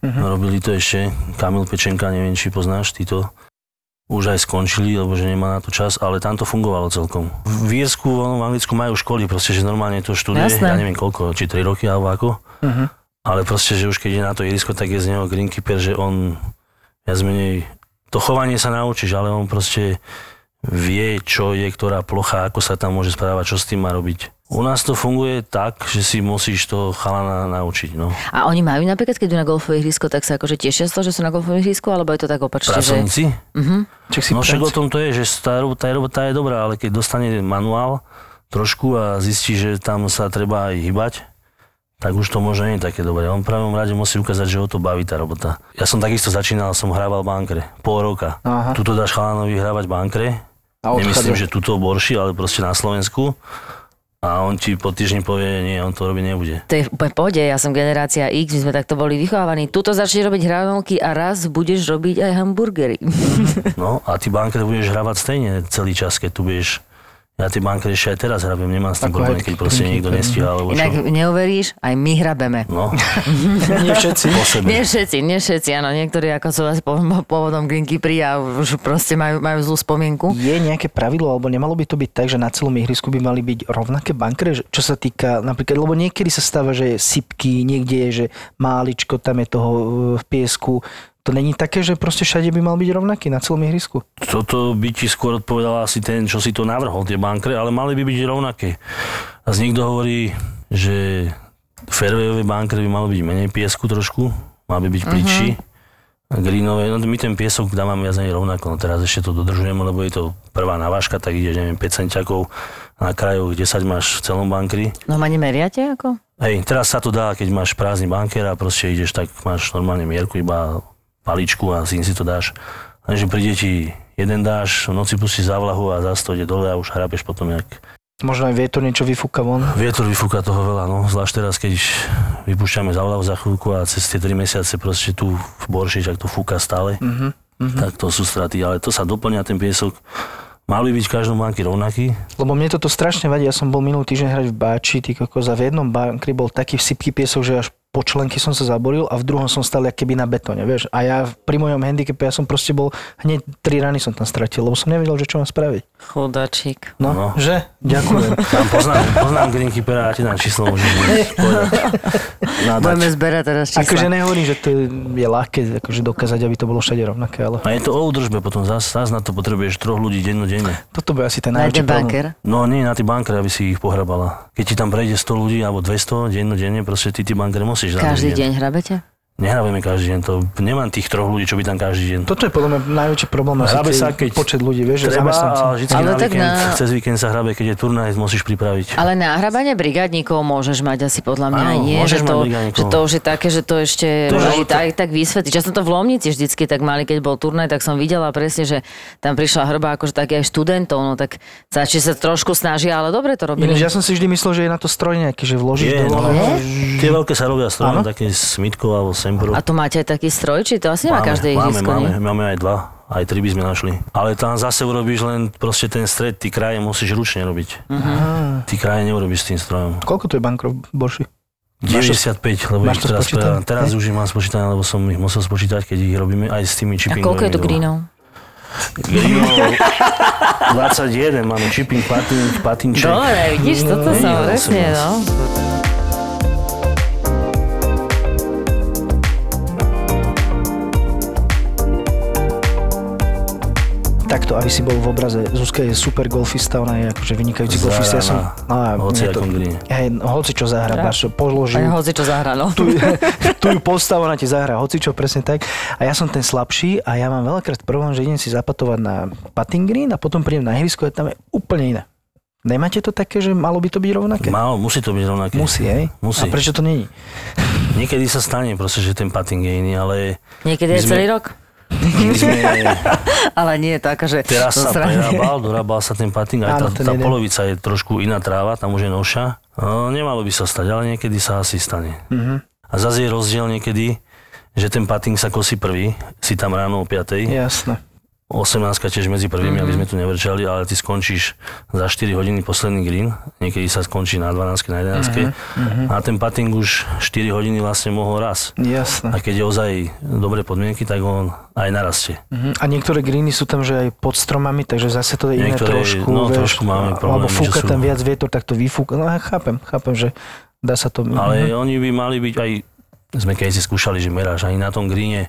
Uh-huh. Robili to ešte Kamil Pečenka, neviem, či poznáš, ty to. už aj skončili, lebo že nemá na to čas, ale tam to fungovalo celkom. V Írsku, v Anglicku majú školy, proste, že normálne to študuje, Jasné. ja neviem koľko, či tri roky alebo ako, uh-huh. ale proste, že už keď je na to ihrisko, tak je z neho greenkeeper, že on viac menej, to chovanie sa naučíš, ale on proste vie, čo je ktorá plocha, ako sa tam môže správať, čo s tým má robiť. U nás to funguje tak, že si musíš to chalana naučiť, no. A oni majú napríklad, keď idú na golfové ihrisko, tak sa akože tešia z toho, že sú na golfové ihrisku, alebo je to tak opačne, pracovníci? Že... Pracovníci? Mhm. No však o tom to je, že starú, tá robota je dobrá, ale keď dostane manuál trošku a zistí, že tam sa treba aj hýbať, tak už to možno nie je také dobré. On v prvom rade musí ukázať, že ho to baví tá robota. Ja som takisto začínal, som hrával bankre, pol roka. Aha. Tuto dáš chalanovi hrávať bankre, nemyslím, že tuto Borši, ale proste na Slovensku. A on ti po týždni povie, nie, on to robiť nebude. To je úplne pohode, ja som generácia X, my sme takto boli vychovávaní. Tuto začneš robiť hranolky a raz budeš robiť aj hamburgery. No a ty banker budeš hravať stejne celý čas, keď tu budeš... Ja tie bankry ešte aj teraz hrabem, nemám s tým problém, keď proste niekto nestíha, alebo čo. Inak neuveríš, aj my hrabeme. No. Nie všetci. Po sebe. Nie všetci, nie všetci, áno. Niektorí ako sú asi pôvodom greenkeeperi a už proste majú, majú zlú spomienku. Je nejaké pravidlo, alebo nemalo by to byť tak, že na celom ihrisku by mali byť rovnaké bankre, čo sa týka napríklad, lebo niekedy sa stáva, že je sypky, niekde je, že máličko, tam je toho v piesku. To není také, že proste všade by mal byť rovnaký na celom ihrisku? Toto by ti skôr odpovedal asi ten, čo si to navrhol, tie bankre, ale mali by byť rovnaké. A z niekto hovorí, že fairwayové bankre by malo byť menej piesku trošku, mal by byť plitší. Uh-huh. Greenové, no my ten piesok dávame viac nej rovnako, no teraz ešte to dodržujeme, lebo je to prvá navážka, tak ideš, neviem, päť centiakov na krajoch, desať máš v celom bankri. No ma nemeriate ako? Hej, teraz sa to dá, keď máš prázdny banker a proste ideš, tak máš normálne mierku iba paličku a si si to dáš. Takže príde ti jeden dáš, v noci pustíš závlahu a zás to ide dole a už hrábeš potom jak. Možno aj vietor niečo vyfúka von? Vietor vyfúka toho veľa, no. Zvlášť teraz, keď vypúšťame závlahu za chvíľku a cez tie tri mesiace proste tu v Borši, tak to fúka stále. Uh-huh, uh-huh. Tak to sú straty, ale to sa doplňa ten piesok. Mal by byť v každom banky rovnaký? Lebo mne toto strašne vadí, ja som bol minulý týždeň hrať v Báči, ty kokos, a v jednom bankri bol taký sypký piesok, že až po členky som sa zaboril a v druhom som stál jak keby na betóne, vieš. A ja pri mojom handicape, ja som proste bol, hneď tri rany som tam stratil, lebo som nevedel, že čo mám spraviť. Chudačík. No, no. Že? Ďakujem. Tam poznám, poznám greenkeepera a ti dám číslo, môžem povedať. Budeme zberať teraz čísla. Akože nehovorím, že to je ľahké akože dokázať, aby to bolo všade rovnaké, ale... A je to o údržbe potom, zás, zás na to potrebuješ troch ľudí dennodenne. Toto by asi ten najväčší problém. No nie, na tí banker, aby si ich pohrabala. Keď ti tam prejde sto ľudí alebo dvesto dennodenne, proste ty tí banker Každý deň hrabete? Nehrabeme každý deň, to nemám tých troch ľudí, čo by tam každý deň. Toto je podľa mňa najväčší problém, sa, keď počet ľudí, vieš, že zamestnanci. Ale na tak víkend, na... cez víkend sa hrabe, keď je turnaj, musíš pripraviť. Ale na hrabanie brigádnikov môžeš mať asi podľa mňa aj nie, že to, že to už je také, že to ešte to aj, to... aj tak vysvetlí. Ja som to v Lomnici vždycky tak mali, keď bol turnaj, tak som videla presne, že tam prišla hrba akože tak aj študentov, no tak sa či sa trošku snažia, ale dobre to robili. Ja som si vždy myslel, že je na to stroj nejaký, že vložíš do. Tie veľké sa robia stroje, také smytkov alebo Sembru. A tu máte aj taký stroj, či to asi nemá máme, každé ihrisko? Máme, máme, máme aj dva, aj tri by sme našli. Ale tam zase urobíš len proste ten stred, ty kraje musíš ručne robiť. Uh-huh. Ty kraje neurobíš s tým strojom. Koľko to je bankrov Borši? deväťdesiatpäť, lebo ich teraz, pre, teraz už ich mám spočítané, lebo som ich musel spočítať, keď ich robíme aj s tými chippingovými. A koľko je to greenov? Greenov dvadsaťjeden, máme chipping, patin, patinček. Dobre, vidíš, toto sa presne, no. Takto, aby si bol v obraze. Zuzka je super golfista, ona je akože vynikajúci golfista. Ja som, á, hoci to, hej, hoci čo zahra, máš, položí. Aj hoci čo zahra, no. Tu, tu ju postavu, ona ti zahra, hoci čo, presne tak. A ja som ten slabší a ja mám veľakrát problém, že idem si zapatovať na putting green a potom prídem na ihrisko a tam je úplne iné. Nemáte to také, že malo by to byť rovnaké? Malo, musí to byť rovnaké. Musí, hej? Musí. A prečo to není? Niekedy sa stane proste, že ten putting je iný, ale... Niekedy je sme... celý rok? Sme... Ale nie je to akože... Teraz sa prerábal, dorábal sa ten putting, aj tá, tá polovica je trošku iná tráva, tam už je novšia. No, nemalo by sa stať, ale niekedy sa asi stane. Mm-hmm. A zase je rozdiel niekedy, že ten putting sa kosí prvý, si tam ráno o piatej. Jasné. osemnástka tiež medzi prvými, mm-hmm. aby sme tu nevrčali, ale ty skončíš za štyri hodiny posledný green, niekedy sa skončí na dvanástke, na jedenástke. Mm-hmm. A ten putting už štyri hodiny vlastne mohol raz. Jasne. A keď je ozaj dobré podmienky, tak on aj narastie. Mm-hmm. A niektoré greeny sú tam, že aj pod stromami, takže zase to je niektoré, iné trošku. No, vieš, trošku máme problémy. Alebo fúka sú... tam viac vietor, tak to vyfúka. No ja chápem, chápem, že dá sa to... Ale mm-hmm. oni by mali byť aj... Sme keď si skúšali, že meráš ani na tom greene.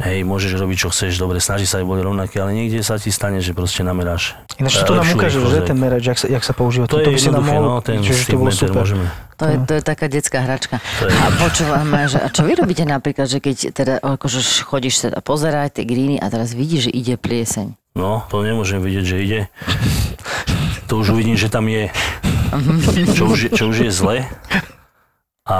Hej, môžeš robiť, čo chceš, dobre, snaží sa aj boli rovnaké, ale niekde sa ti stane, že proste nameráš. Ináč to nám ukážeš, že ten merač, jak sa, jak sa používa. To, to je jednoduché, no, ten štyri meter môžeme. To je, to je taká detská hračka. Je... A počúvame, že a čo vy robíte napríklad, že keď teda akože chodíš sa pozerať tie greeny a teraz vidíš, že ide plieseň? No, to nemôžem vidieť, že ide. To už uvidím, že tam je. Čo už, čo už je zle. A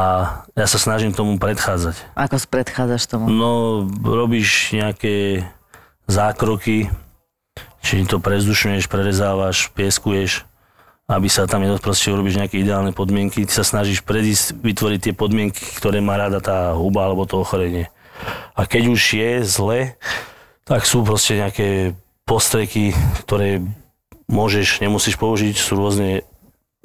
ja sa snažím tomu predchádzať. Ako predchádzaš tomu? No, robíš nejaké zákroky, či to prezdušňuješ, prerezávaš, pieskuješ, aby sa tam jedno proste urobíš nejaké ideálne podmienky. Ty sa snažíš predísť, vytvoriť tie podmienky, ktoré má rada tá huba alebo to ochorenie. A keď už je zle, tak sú proste nejaké postreky, ktoré môžeš, nemusíš použiť, sú rôzne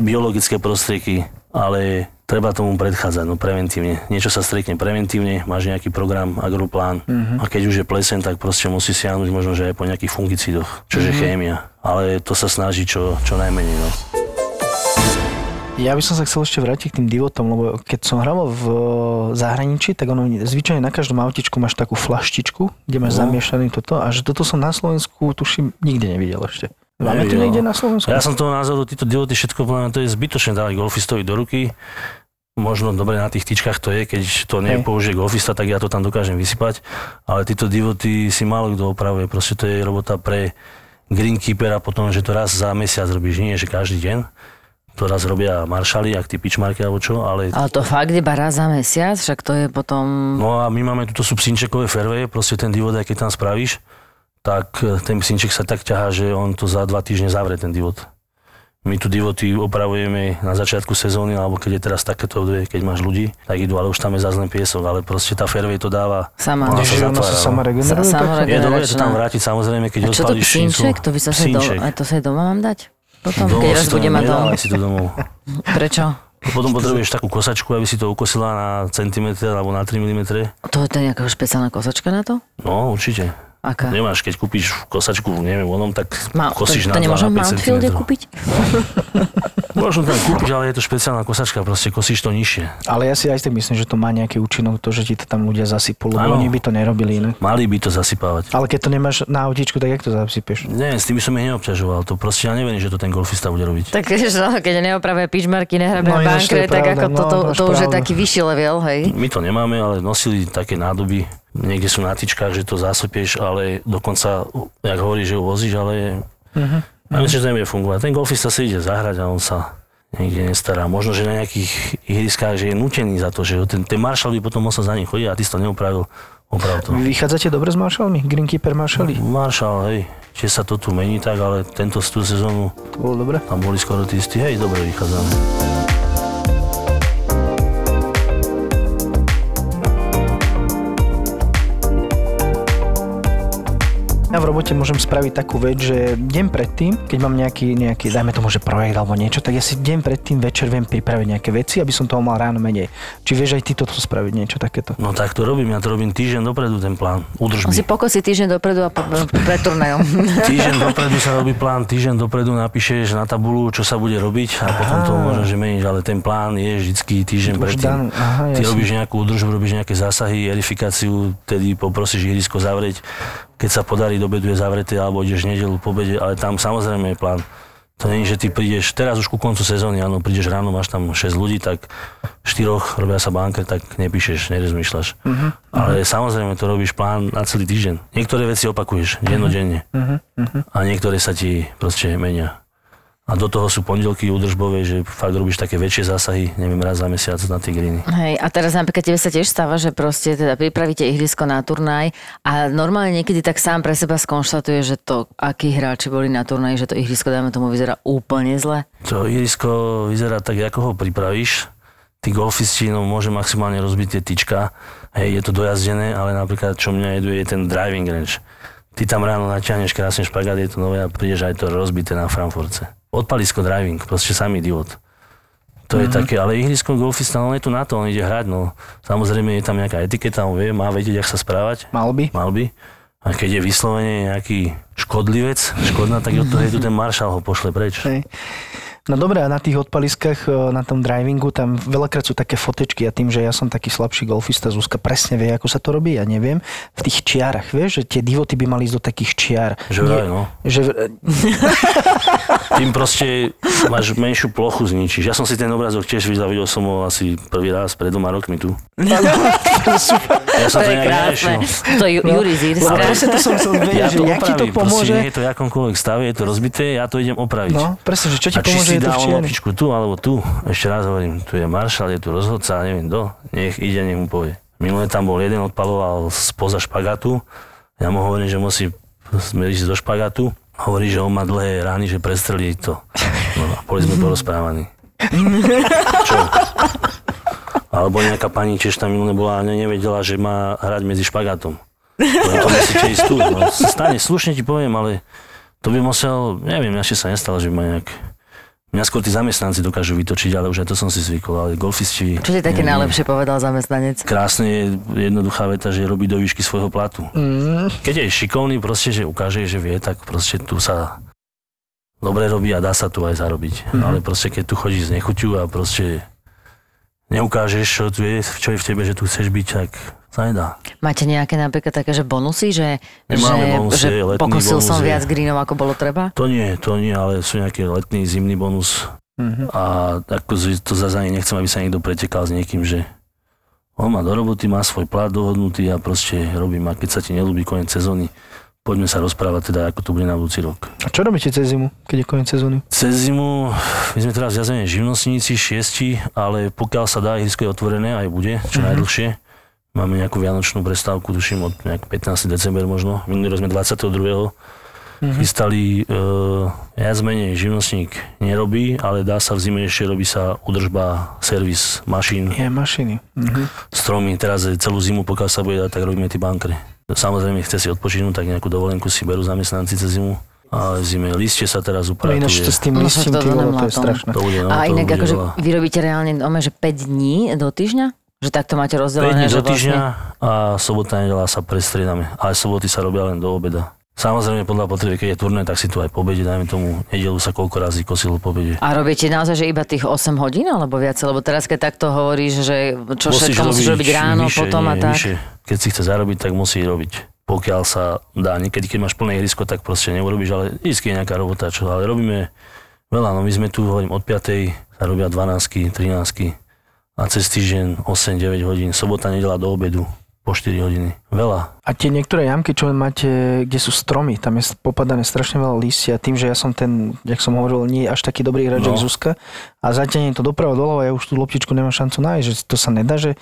biologické prostriky, ale... Treba tomu predchádzať, no preventívne. Niečo sa strekne preventívne, máš nejaký program, agroplán mm-hmm. a keď už je plesen, tak proste musí siahnuť možno, že aj po nejakých fungicídoch, čo je mm-hmm. chémia. Ale to sa snaží čo, čo najmenej. No. Ja by som sa chcel ešte vrátiť k tým divotom, lebo keď som hral v zahraničí, tak ono zvyčajne na každom autičku máš takú flaštičku, kde máš no. zamiešaný toto a že toto som na Slovensku tuším nikde nevidel ešte. Máme tu niekde na Slovensku? Ja som toho názoru, títo divoty všetko, poviem, to je zbytočné dávať golfistovi do ruky. Možno dobre na tých tyčkách to je, keď to nepoužije golfista, tak ja to tam dokážem vysypať. Ale títo divoty si málo kto opravuje. Proste to je robota pre greenkeepera potom, že to raz za mesiac robíš, nie že každý deň. To raz robia maršali, ak tí pičmarky alebo čo, ale... Ale to fakt iba raz za mesiac, však to je potom... No a my máme tuto sú psinčekové fairway, proste ten divot, aj keď tam spravíš, tak ten psinček sa tak ťahá, že on to za dva týždne zavrie ten divot. My tu divoty opravujeme na začiatku sezóny, alebo keď je teraz takéto obdobie, keď máš ľudí, tak idú, ale už tam je zazlen piesok, ale proste tá fairway to dáva. Sama. Ona sa zatvára. Sama regeneruje. Sa, je dobre to tam vrátiť, samozrejme, keď odpalíš šincu. A čo to psinček? To by sa psinček. Aj to sa aj doma mám dať? Potom, keď raz budem mať doma. Si to domov. Prečo? Potom potrebuješ takú kosačku, aby si to ukosila na centimetr alebo na tri milimetre. To je nejaká špeciálna kosačka na to? No, určite. Aká? Nemáš, keď kúpiš kosačku, neviem, onom, tak Ma, kosíš to, to na dva, na päť centimetrov. To nemôžem kúpiť? Môžem tam kúpiť, ale je to špeciálna kosačka, proste kosíš to nižšie. Ale ja si aj tak myslím, že to má nejaký účinok, to, že ti to tam ľudia zasypú, lebo oni by to nerobili inak. Mali by to zasypávať. Ale keď to nemáš na autičku, tak jak to zasypieš? Nie, s tým by som ich neobťažoval, to proste ja neviem, že to ten golfista bude robiť. Tak no, keď neopravuje pičmarky, nehrabia no, bankre, tak ako no, to, to, to už je taký vyšší level, hej? My to nemáme, ale nosili také nádoby. Niekde sú na tyčkách, že to zasypieš, ale dokonca, jak hovoríš, že ju vozíš, ale uh-huh. ja myslím, že to nebude fungovať. Ten golfista si ide zahrať a on sa niekde nestará. Možno, že na nejakých ihriskách, že je nutený za to, že ten, ten maršal by potom musel za ním chodiť a ty si to neupravil. Oprav to. Vychádzate dobre s maršalmi? Greenkeeper maršali? Maršal, hej. Čiže sa to tu mení tak, ale tento tú sezónu to bolo dobre. Tam boli skoro tí istí. Hej, dobre vychádzame. Ja v robote môžem spraviť takú vec, že deň predtým, keď mám nejaký, nejaký, dajme tomu, že projekt alebo niečo, tak ja si deň predtým večer viem pripraviť nejaké veci, aby som toho mal ráno menej. Či vieš aj ty toto spraviť, niečo takéto? No tak to robím, ja to robím týždeň dopredu, ten plán údržby. On si pokosí týždeň dopredu a po, pred turnajom. Týždeň dopredu sa robí plán, týždeň dopredu napíšeš na tabulu, čo sa bude robiť a potom to možno, že meníš, ale ten plán je vždycky týždeň predtým. Ty robíš nejakú údržbu, robíš nejaké zásahy, erifikáciu, tedy poprosíš ihrisko zavrieť. Keď sa podarí, do obedu je zavreté, alebo ideš nedeľu po obede, ale tam samozrejme je plán. To nie je, že ty prídeš, teraz už ku koncu sezóny, áno, prídeš ráno, máš tam šesť ľudí, tak štyroch robia sa banker, tak nepíšeš, nerozmýšľaš. Uh-huh. Ale samozrejme to robíš plán na celý týždeň. Niektoré veci opakuješ, dennodenne. Uh-huh. Uh-huh. A niektoré sa ti proste menia. A do toho sú pondelky údržbové, že fakt robíš také väčšie zásahy, neviem, raz za mesiac na tie greeny. Hej, a teraz napríklad tebe sa tiež stáva, že proste teda pripravíte ihrisko na turnaj a normálne niekedy tak sám pre seba skonštatuje, že to, akí hráči boli na turnaji, že to ihrisko, dajme tomu, vyzerá úplne zle. To ihrisko vyzerá tak, ako ho pripravíš. Tí golfisti, no, môže maximálne rozbiť tie tyčka. Hej, je to dojazdené, ale napríklad, čo mňa jeduje, je ten driving range. Ty tam ráno naťahneš krásne špagát, je to nové a prídeš aj to rozbité na Frankfurtce. Odpalisko driving, proste samý idiot. To mm-hmm. je také, ale ihrisko golfista, on je tu na to, on ide hrať, no. Samozrejme je tam nejaká etiketa, on vie, má vedieť, jak sa správať. Mal by. Mal by. A keď je vyslovene nejaký škodlivec, škodná, tak od toho je tu ten maršál ho pošle preč. Hej. No dobré, a na tých odpaliskách, na tom drivingu, tam veľakrát sú také fotečky a tým, že ja som taký slabší golfista, Zuzka presne vie, ako sa to robí, ja neviem. V tých čiarach, vieš, že tie divoty by mali ísť do takých čiar. Že vraj, no. Že... Tým proste máš menšiu plochu zničíš. Ja som si ten obrázok tiež videl, videl som ho asi prvý raz pred dvoma rokmi tu. Ja som to, to nejak neriešil. To je Juri Zírska. No, presne to som chcel vedieť, ja že jaký to pomôže. Proste, nie je to v jakomkoľvek stave, je to rozbité, ja to idem opraviť. No, presne, že čo ti pomôže. Si dal lopičku tu alebo tu, ešte raz hovorím, tu je maršal, je tu rozhodca, neviem do, nech ide, nech mu povie. Minulé tam bol jeden, odpaloval spoza špagatu, ja mu hovorím, že musí ísť do špagatu, hovorí, že on má dlhé rány, že prestrelí to. No a boli sme porozprávaní. Čo? Alebo nejaká pani Češta minulé bola a nevedela, že má hrať medzi špagátom. No to musíte ísť tu, no, stane, slušne ti poviem, ale to by musel, neviem, ešte sa nestalo, že by ma nejak... Mňa skôr tí zamestnanci dokážu vytočiť, ale už aj to som si zvykol, ale golfisti... Čo ti také najlepšie povedal zamestnanec? Krásne je jednoduchá veta, že robí do výšky svojho platu. Mm. Keď je šikovný, proste, že ukáže, že vie, tak proste tu sa dobre robí a dá sa tu aj zarobiť. Mm. Ale proste, keď tu chodíš z nechuťu a proste neukážeš, čo, tu je, čo je v tebe, že tu chceš byť, tak sa nedá. Máte nejaké napríklad také, že bonusy, že, že, bonusy, že pokosil bonus som je. Viac greenov, ako bolo treba? To nie, to nie, ale sú nejaký letný, zimný bonus. Mm-hmm. A ako to zazanie nechcem, aby sa niekto pretekal s niekým, že on má do roboty, má svoj plát dohodnutý a proste robím. A keď sa ti neľúbi koniec sezóny, poďme sa rozprávať teda, ako to bude na budúci rok. A čo robíte cez zimu, keď je koniec sezóny? Cez zimu, my sme teraz viazané živnostníci, šiesti, ale pokiaľ sa dá, ihrisko je otvorené, aj bude, čo mm-hmm. najdlhšie. Máme nejakú vianočnú prestávku, tuším, od nejak pätnásteho decembra možno. Minulý rok sme dvadsiateho druhého Mm-hmm. Chystali, uh, viac menej živnostník nerobí, ale dá sa v zime ešte, robí sa údržba, servis, mašín. Je, mašiny. Mm-hmm. Stromy, teraz celú zimu, pokiaľ sa bude dať, tak robíme tie bankre. Samozrejme, chce si odpočinúť, tak nejakú dovolenku si berú zamestnanci cez zimu. A zime listie sa teraz upratuje. No ináč to s tým listím, no, to, týlo, to je strašné. To bude, no, a inak akože vy robíte reálne, ome, že päť dní do týždňa? Že takto máte rozdelené? päť dní do týždňa a sobota, nedeľa sa prestriedame. Ale soboty sa robia len do obeda. Samozrejme podľa potreby, keď je turné, tak si tu aj po obede, dajme tomu, nedeľu sa koľko razy kosilo po obede. A robíte naozaj, že iba tých osem hodín alebo viac? Lebo teraz, keď takto hovoríš, že čo musíš všetko musíš robiť ráno, vyššie, potom nie, a tak? Vyššie. Keď si chce zarobiť, tak musí robiť. Pokiaľ sa dá. Niekedy, keď máš plné ihrisko, tak proste neurobíš, ale vždy je nejaká robota, čo. Ale robíme veľa, no my sme tu, hovorím, od piatej sa robia dvanásť, trinásť a cez týždeň osem deväť hodín. Sobota, nedeľa do obedu. Po štyri hodiny. Veľa. A tie niektoré jamky, čo máte, kde sú stromy, tam je popadané strašne veľa lístia. Tým, že ja som ten, jak som hovoril, nie až taký dobrý hráč, no. jak Zuzka. A zatiaľ je to doprava doľava, ja už tú loptičku nemám šancu nájsť, že to sa nedá, že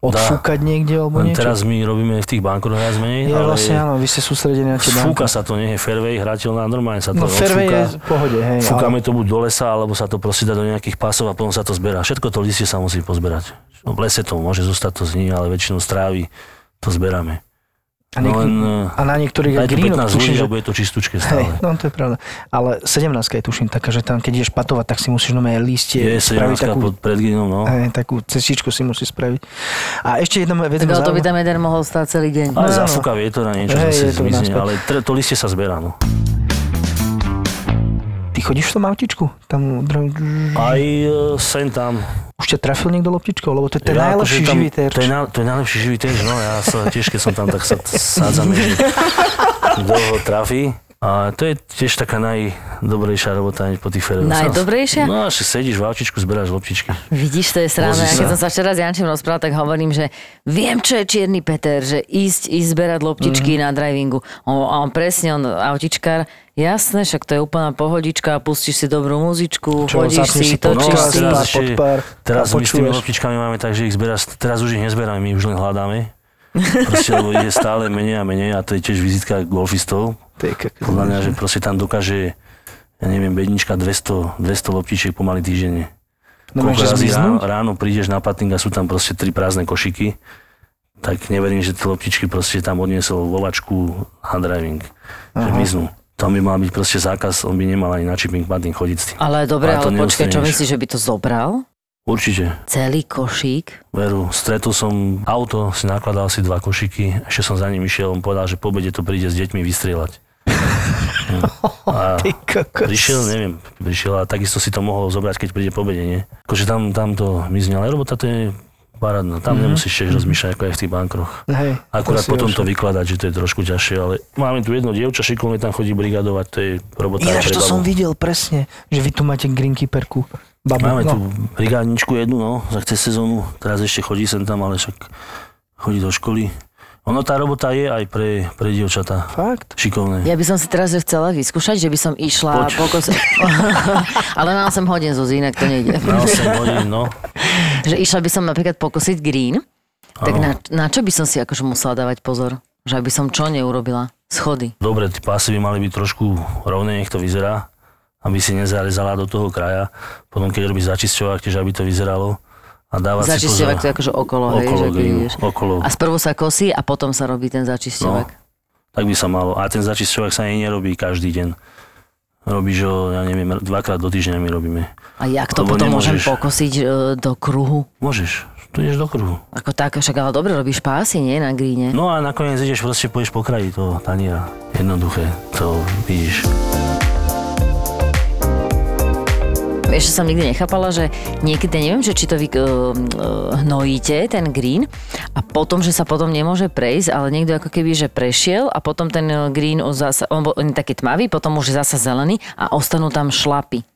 odfúkať niekde alebo niečo. Teraz my robíme v tých bankoch viac menej. Ja ale vlastne áno, vy ste sústredení na tie banky. Fúka sa to, nie je fairway, hrateľná, normálne sa to no, odfúka. Fairway je v pohode, hej. Fúkame ale... to buď do lesa, alebo sa to proste dá do nejakých pásov a potom sa to zberá. Všetko to listie sa musí pozberať. V lese to môže zostať, to zní, ale väčšinu strávy to zberáme. A, niek- no len, a na niektorých aj greenok tuším, že bude to čistúčke stále. Hej, no to je pravda. Ale sedemnástka je tuším taká, že tam keď ideš patovať, tak si musíš nové lístie je, spraviť takú... Pod, pred greenom, no. Hej, takú cestičku si musíš spraviť. A ešte jedna vec... Tak to by tam jeden mohol stáť celý deň. Ale no, zafúka no. vietor a niečo hej, zase zmizne, ale t- to lístie sa zberá, no. Ty chodíš v tom autičku? Tam... Aj uh, sem tam. Už ťa trafil niekto loptičkou? Lebo to je ten ja, najlepší tam, živý terč. To je, na, to je najlepší živý terč, no ja sa tiež, keď som tam, tak sa sádzam, že kto ho trafí. A to je tiež taká najdobrejšia robota po tých fairways. Najdobrejšia? No až sedíš v autičku, zberáš loptičky. Vidíš, to je sranda. Ja keď som sa včera s Jančím rozprával, tak hovorím, že viem, čo je čierny Peter, že ísť, ísť zberať loptičky mm. na drivingu. A on, on presne, on autičkár. Jasné, však to je úplná pohodička, pustíš si dobrú muzičku, čo, chodíš si, točíš si. No, teraz pod pár, teraz my s tými loptičkami máme tak, že ich zberáš, teraz už ich nezberáme, my už len hľadáme. Proste, lebo ide stále menej a menej a to je tiež vizitka golfistov. Podľa mňa, že proste tam dokáže, ja neviem, bednička dvesto, dvesto loptičiek pomaly týždenne. No, koľko razy ráno, ráno prídeš na pating a sú tam proste tri prázdne košiky. tak neverím, že tie loptičky proste tam odniesol volačku a driving, že miznú. Tam by mal byť proste zákaz, on by nemal ani na chipping padding chodiť s tým. Ale dobre, ale počkaj, čo myslíš, že by to zobral? Určite. Celý košík? Veru, stretol som auto, si nakladal si dva košíky, ešte som za ním išiel, on povedal, že po obede to príde s deťmi vystrieľať. A prišiel, neviem, prišiel a takisto si to mohol zobrať, keď príde po obede, nie? Akože tam, tam to mizne, ale robota to je parádna, tam mm-hmm. nemusíš ešte mm-hmm. rozmýšľať, ako aj v tých bankroch. Hej, akurát to potom to vykladať, že to je trošku ťažšie, ale máme tu jedno dievča šikovné, tam chodí brigadovať, to je robota. Ináč to som videl presne, že vy tu máte greenkeeperku. Babu. Máme no. tu brigádničku jednu, no, za chce sezónu, teraz ešte chodí sem tam, ale však chodí do školy. Ono tá robota je aj pre, pre dievčatá. Fakt? Šikovné. Ja by som si teraz chcela vyskúšať, že by som išla... Poč. Ale na osem hodín, Zuzi, inak to nejde. Na osem hodín, no. Že išla by som napríklad pokosiť green, tak na, na čo by som si akože musela dávať pozor? Že aby som čo neurobila? Schody. Dobre, tie pásy by mali byť trošku rovné, nech to vyzerá, aby si nezarezala do toho kraja. Potom, keď robíš začisťovák, tiež aby to vyzeralo. A dávať začisťovák si to akože okolo, okolo, hej, že ideš. Okolo. A sprvu sa kosí a potom sa robí ten začisťovák. No, tak by sa malo. A ten začisťovák sa ani nerobí každý deň. Robíš ho, ja neviem, dvakrát do týždňa my robíme. A jak to Lebo potom nemôžeš... môžem pokosiť do kruhu? Môžeš, tu ideš do kruhu. Ako tak, však ale dobre robíš pásy, nie? Na gríne. No a nakoniec ideš, proste pôjdeš po kraji toho taniera. Jednoduché, to vidíš. Ešte som nikdy nechápala, že niekedy, neviem, že či to vy uh, hnojíte, ten green, a potom, že sa potom nemôže prejsť, ale niekto ako keby, že prešiel a potom ten green, on, zasa, on bol on taký tmavý, potom už je zasa zelený a ostanú tam šlapy.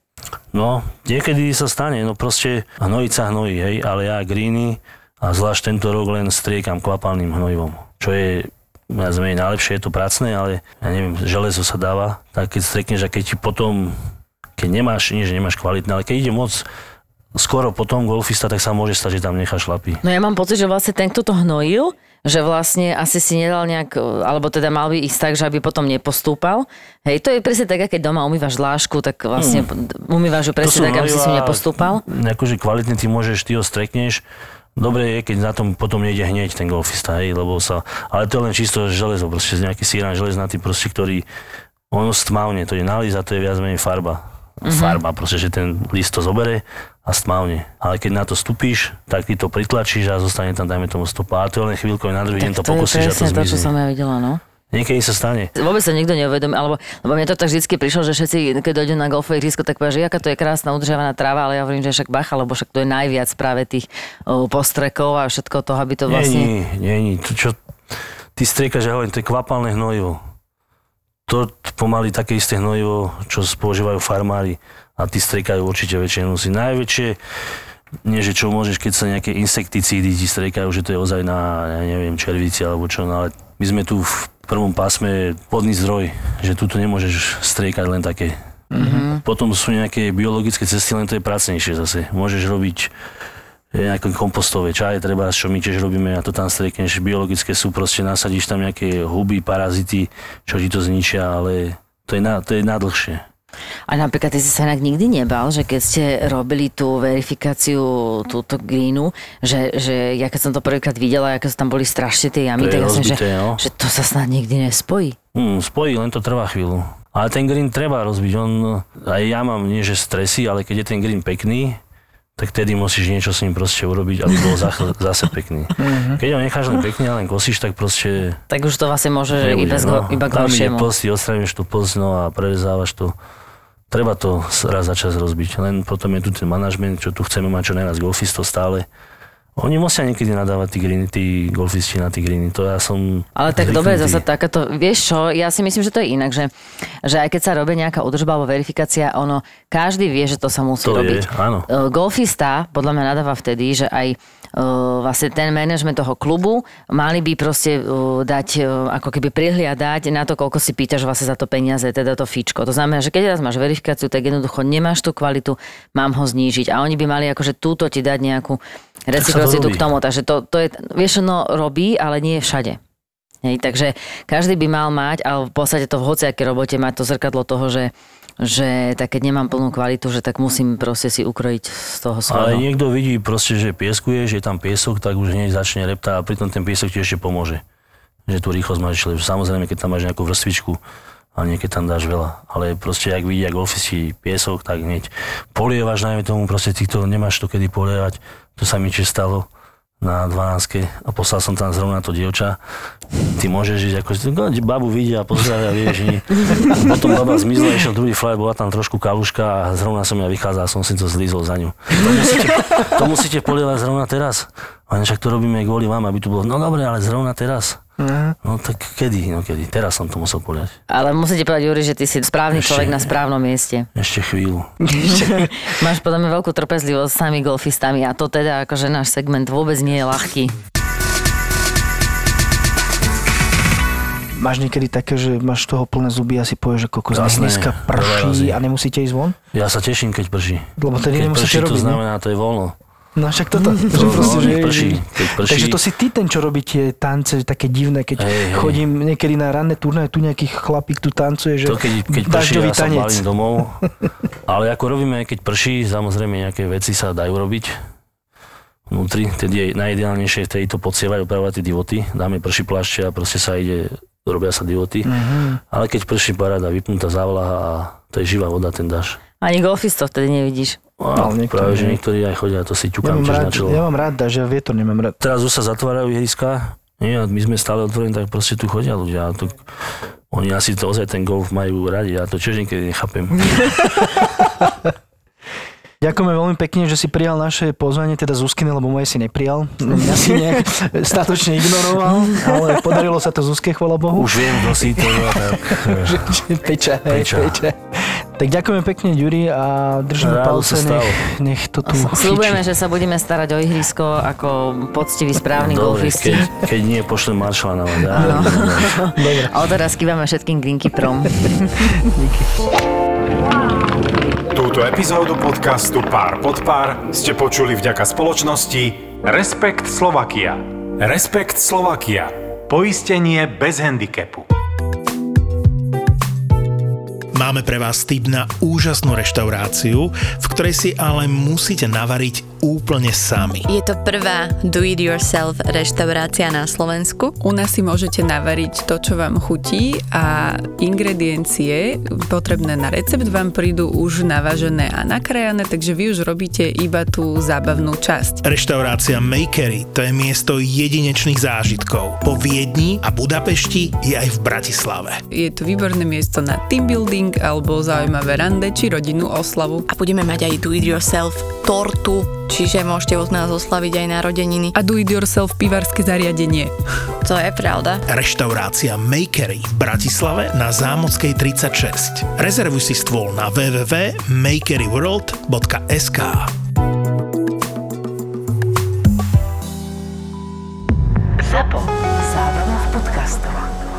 No, niekedy sa stane, no proste hnojiť sa hnojí, hej, ale ja greeny a zvlášť tento rok len striekam kvapalným hnojivom, čo je... Ja zmením, najlepšie je to pracné, ale ja neviem, železo sa dáva, tak keď striekneš a keď ti potom... Keď nemáš, nie že nemáš kvalitné, ale keď ide moc skoro potom golfista, tak sa môže stať, že tam nechá šlapy. No ja mám pocit, že vlastne ten, kto to hnojil, že vlastne asi si nedal nejak, alebo teda mal by ísť tak, že aby potom nepostúpal. Hej, to je presne tak, keď doma umývaš dlášku, tak vlastne mm. umývaš ju presne tak, aby si si nepostúpal. Akože kvalitne ty môžeš, ty ho strekneš. Dobre je, keď na tom potom nejde hneď ten golfista, hej, lebo sa, ale to je len čisto železo, proste nejaký síran železnatý, proste, ktorý ono stmavne, to je nalíz a to je viac menej farba. Mm-hmm. Farba, proste, že ten list to zobere a stmavne. Ale keď na to stúpíš, tak ty to pritlačíš a zostane tam, dajme tomu stopa. A to len chvíľko, na druhý deň to pokosíš a to zmizne. To je presne to, čo som ja videla, no. Niekedy sa stane. Vôbec sa nikto neuvedomí, alebo lebo mne to tak vždycky prišlo, že všetci, keď dojdú na golfové ihrisko, tak povedia, že jaká to je krásna udržiavaná tráva, ale ja hovorím, že však bacha, lebo však to je najviac práve tých uh, postrekov a všetko toho, aby to vlastne... Nie, nie, nie, to čo... Ty striekaš, ja hovorím, to je kvapalné hnojivo. To pomaly také isté hnojivo, čo používajú farmári a tí striekajú určite väčšinu si. Najväčšie, nie že čo môžeš, keď sa nejaké insekticídy ti striekajú, že to je ozaj na, ja neviem, červici alebo čo, no ale my sme tu v prvom pásme vodný zdroj, že tu nemôžeš striekať len také. Mm-hmm. Potom sú nejaké biologické cesty, len to je pracnejšie zase. Môžeš robiť nejaké kompostové čaje, treba, čo my tiež robíme a to tam striekneš, biologické sú, proste nasadíš tam nejaké huby, parazity, čo ti to zničia, ale to je na, to je na dlhšie. A napríklad, ty si sa inak nikdy nebal, že keď ste robili tú verifikáciu túto greenu, že, že ja keď som to prvýkrát videla, aké tam boli strašne tie jamy, to tak ja som, že, no? že to sa snad nikdy nespojí. Hmm, spojí, len to trvá chvíľu. Ale ten green treba rozbiť, on, aj ja mám nie že stresy, ale keď je ten green pekný, tak tedy musíš niečo s ním proste urobiť, aby bol zase, zase pekný. Keď ho necháš len pekný a len kosíš, tak proste... Tak už to vlastne môže nebude, iba, no, iba k horšiemu. Tam ide post, odstraníš tú post, no a prerezávaš to. Treba to raz za čas rozbiť. Len potom je tu ten manažment, čo tu chceme mať čo najviac golfistov stále. Oni musia niekedy nadávať tí greeny, tí golfisti na tí greeny, to ja som... Ale tak dobre, zase takáto, vieš čo, ja si myslím, že to je inak, že, že aj keď sa robí nejaká údržba alebo verifikácia, ono, každý vie, že to sa musí to robiť. Je, áno. Golfista podľa mňa nadáva vtedy, že aj uh, vlastne ten manažment toho klubu mali by proste uh, dať, uh, ako keby prihliadať na to, koľko si pýtaš vlastne za to peniaze, teda to fíčko. To znamená, že keď raz máš verifikáciu, tak jednoducho nemáš tú kvalitu, mám ho znížiť a oni by mali akože túto ti dať nejakú reciprocitu k tomu, takže to, to je, vieš, ono robí, ale nie všade. Hej, takže každý by mal mať, ale v podstate to v hociakej robote mať to zrkadlo toho, že, že tak keď nemám plnú kvalitu, že tak musím proste si ukrojiť z toho svojho. Ale niekto vidí proste, že pieskuje, že je tam piesok, tak už hneď začne reptať a pritom ten piesok ti ešte pomôže. Že tú rýchlosť máš, samozrejme, keď tam máš nejakú vrstvičku, a niekedy tam dáš veľa. Ale proste, ak vidí, ak v ofisi piesok, tak hneď polievaš, najmä tomu, proste týchto nemáš to kedy polievať. To sa mi čiže stalo na dvanástke a poslal som tam zrovna to dievča. Ty môžeš ísť, ako babu vidia a pozdravia, vieš, nie. Potom baba zmizla, išiel druhý flight, bola tam trošku kaluška a zrovna som ja vychádzal a som si to zlízol za ňu. To musíte, to musíte polievať zrovna teraz. Ale však to robíme kvôli vám, aby tu bolo, no dobre, ale zrovna teraz. No tak kedy, no kedy, teraz som to musel poliať. Ale musíte povedať, Juri, že ty si správny ešte, človek na správnom mieste. Ešte chvíľu. Máš podľa mňa veľkú trpezlivosť s sami golfistami a to teda akože náš segment vôbec nie je ľahký. Máš niekedy také, že máš toho plné zuby a si povieš, že kokos, dneska prší a nemusíte ísť von? Ja sa teším, keď prší. Lebo tedy nemusíte robiť. Keď prší, to znamená, to je voľno. No však toto, to, to, proste, no, že prší, prší. Takže to si ty ten, čo robí tie tance, také divné, keď hey, chodím hey. niekedy na ranné turnaje, tu nejakých chlapík tu tancuje, že to keď, keď prší, ja sa balím domov, ale ako robíme, keď prší, samozrejme nejaké veci sa dajú robiť vnútri, tedy je najideálnejšie vtedy to podsievať, opravovať tie divoty, dáme prší plášť a proste sa ide, robia sa divoty, mm-hmm. ale keď prší paráda, vypnutá závlaha a to je živá voda, ten dáš. Ani golfistov vtedy nevidíš. No, práve, že niektorí aj chodia, to si ťukám tiež na čelo. Ja mám rád, že vietor nemám rád. Teraz už sa zatvárajú ihriska, nie, my sme stále otvorení, tak proste tu chodia ľudia. To, oni asi to ozaj ten golf majú radi, ja to tiež niekedy nechápem. Ďakujeme veľmi pekne, že si prijal naše pozvanie, teda Zuzkine, lebo moje si neprijal. Ja si nejak statočne ignoroval, ale podarilo sa to Zuzke, chvala Bohu. Už viem, kto si to je, tak... Peča, peča. peča. Tak ďakujeme pekne, Juri, a držíme palce, nech, nech to tu chyčí. Sľubujeme, že sa budeme starať o ihrisko ako poctivý, správny dobre, golfisti. Keď, keď nie, pošlem maršala na vám. No. A odteraz kývame všetkým Green Keeperom. Túto epizódu podcastu Pár pod pár ste počuli vďaka spoločnosti Respekt Slovakia. Respekt Slovakia. Poistenie bez handicapu. Máme pre vás tip na úžasnú reštauráciu, v ktorej si ale musíte navariť úplne sami. Je to prvá do-it-yourself reštaurácia na Slovensku. U nás si môžete navariť to, čo vám chutí a ingrediencie potrebné na recept vám prídu už navažené a nakrájané, takže vy už robíte iba tú zábavnú časť. Reštaurácia Makery, to je miesto jedinečných zážitkov. Po Viedni a Budapešti je aj v Bratislave. Je to výborné miesto na team building alebo zaujímavé rande či rodinnú oslavu. A budeme mať aj do-it-yourself tortu, čiže môžete od nás oslaviť aj narodeniny. A do-it-yourself pivarské zariadenie. To je pravda. Reštaurácia Makery v Bratislave na Zámodskej tridsaťšesť. Rezervuj si stôl na w w w bodka makeryworld bodka es ká. Zapo. Zábava v podcastoch.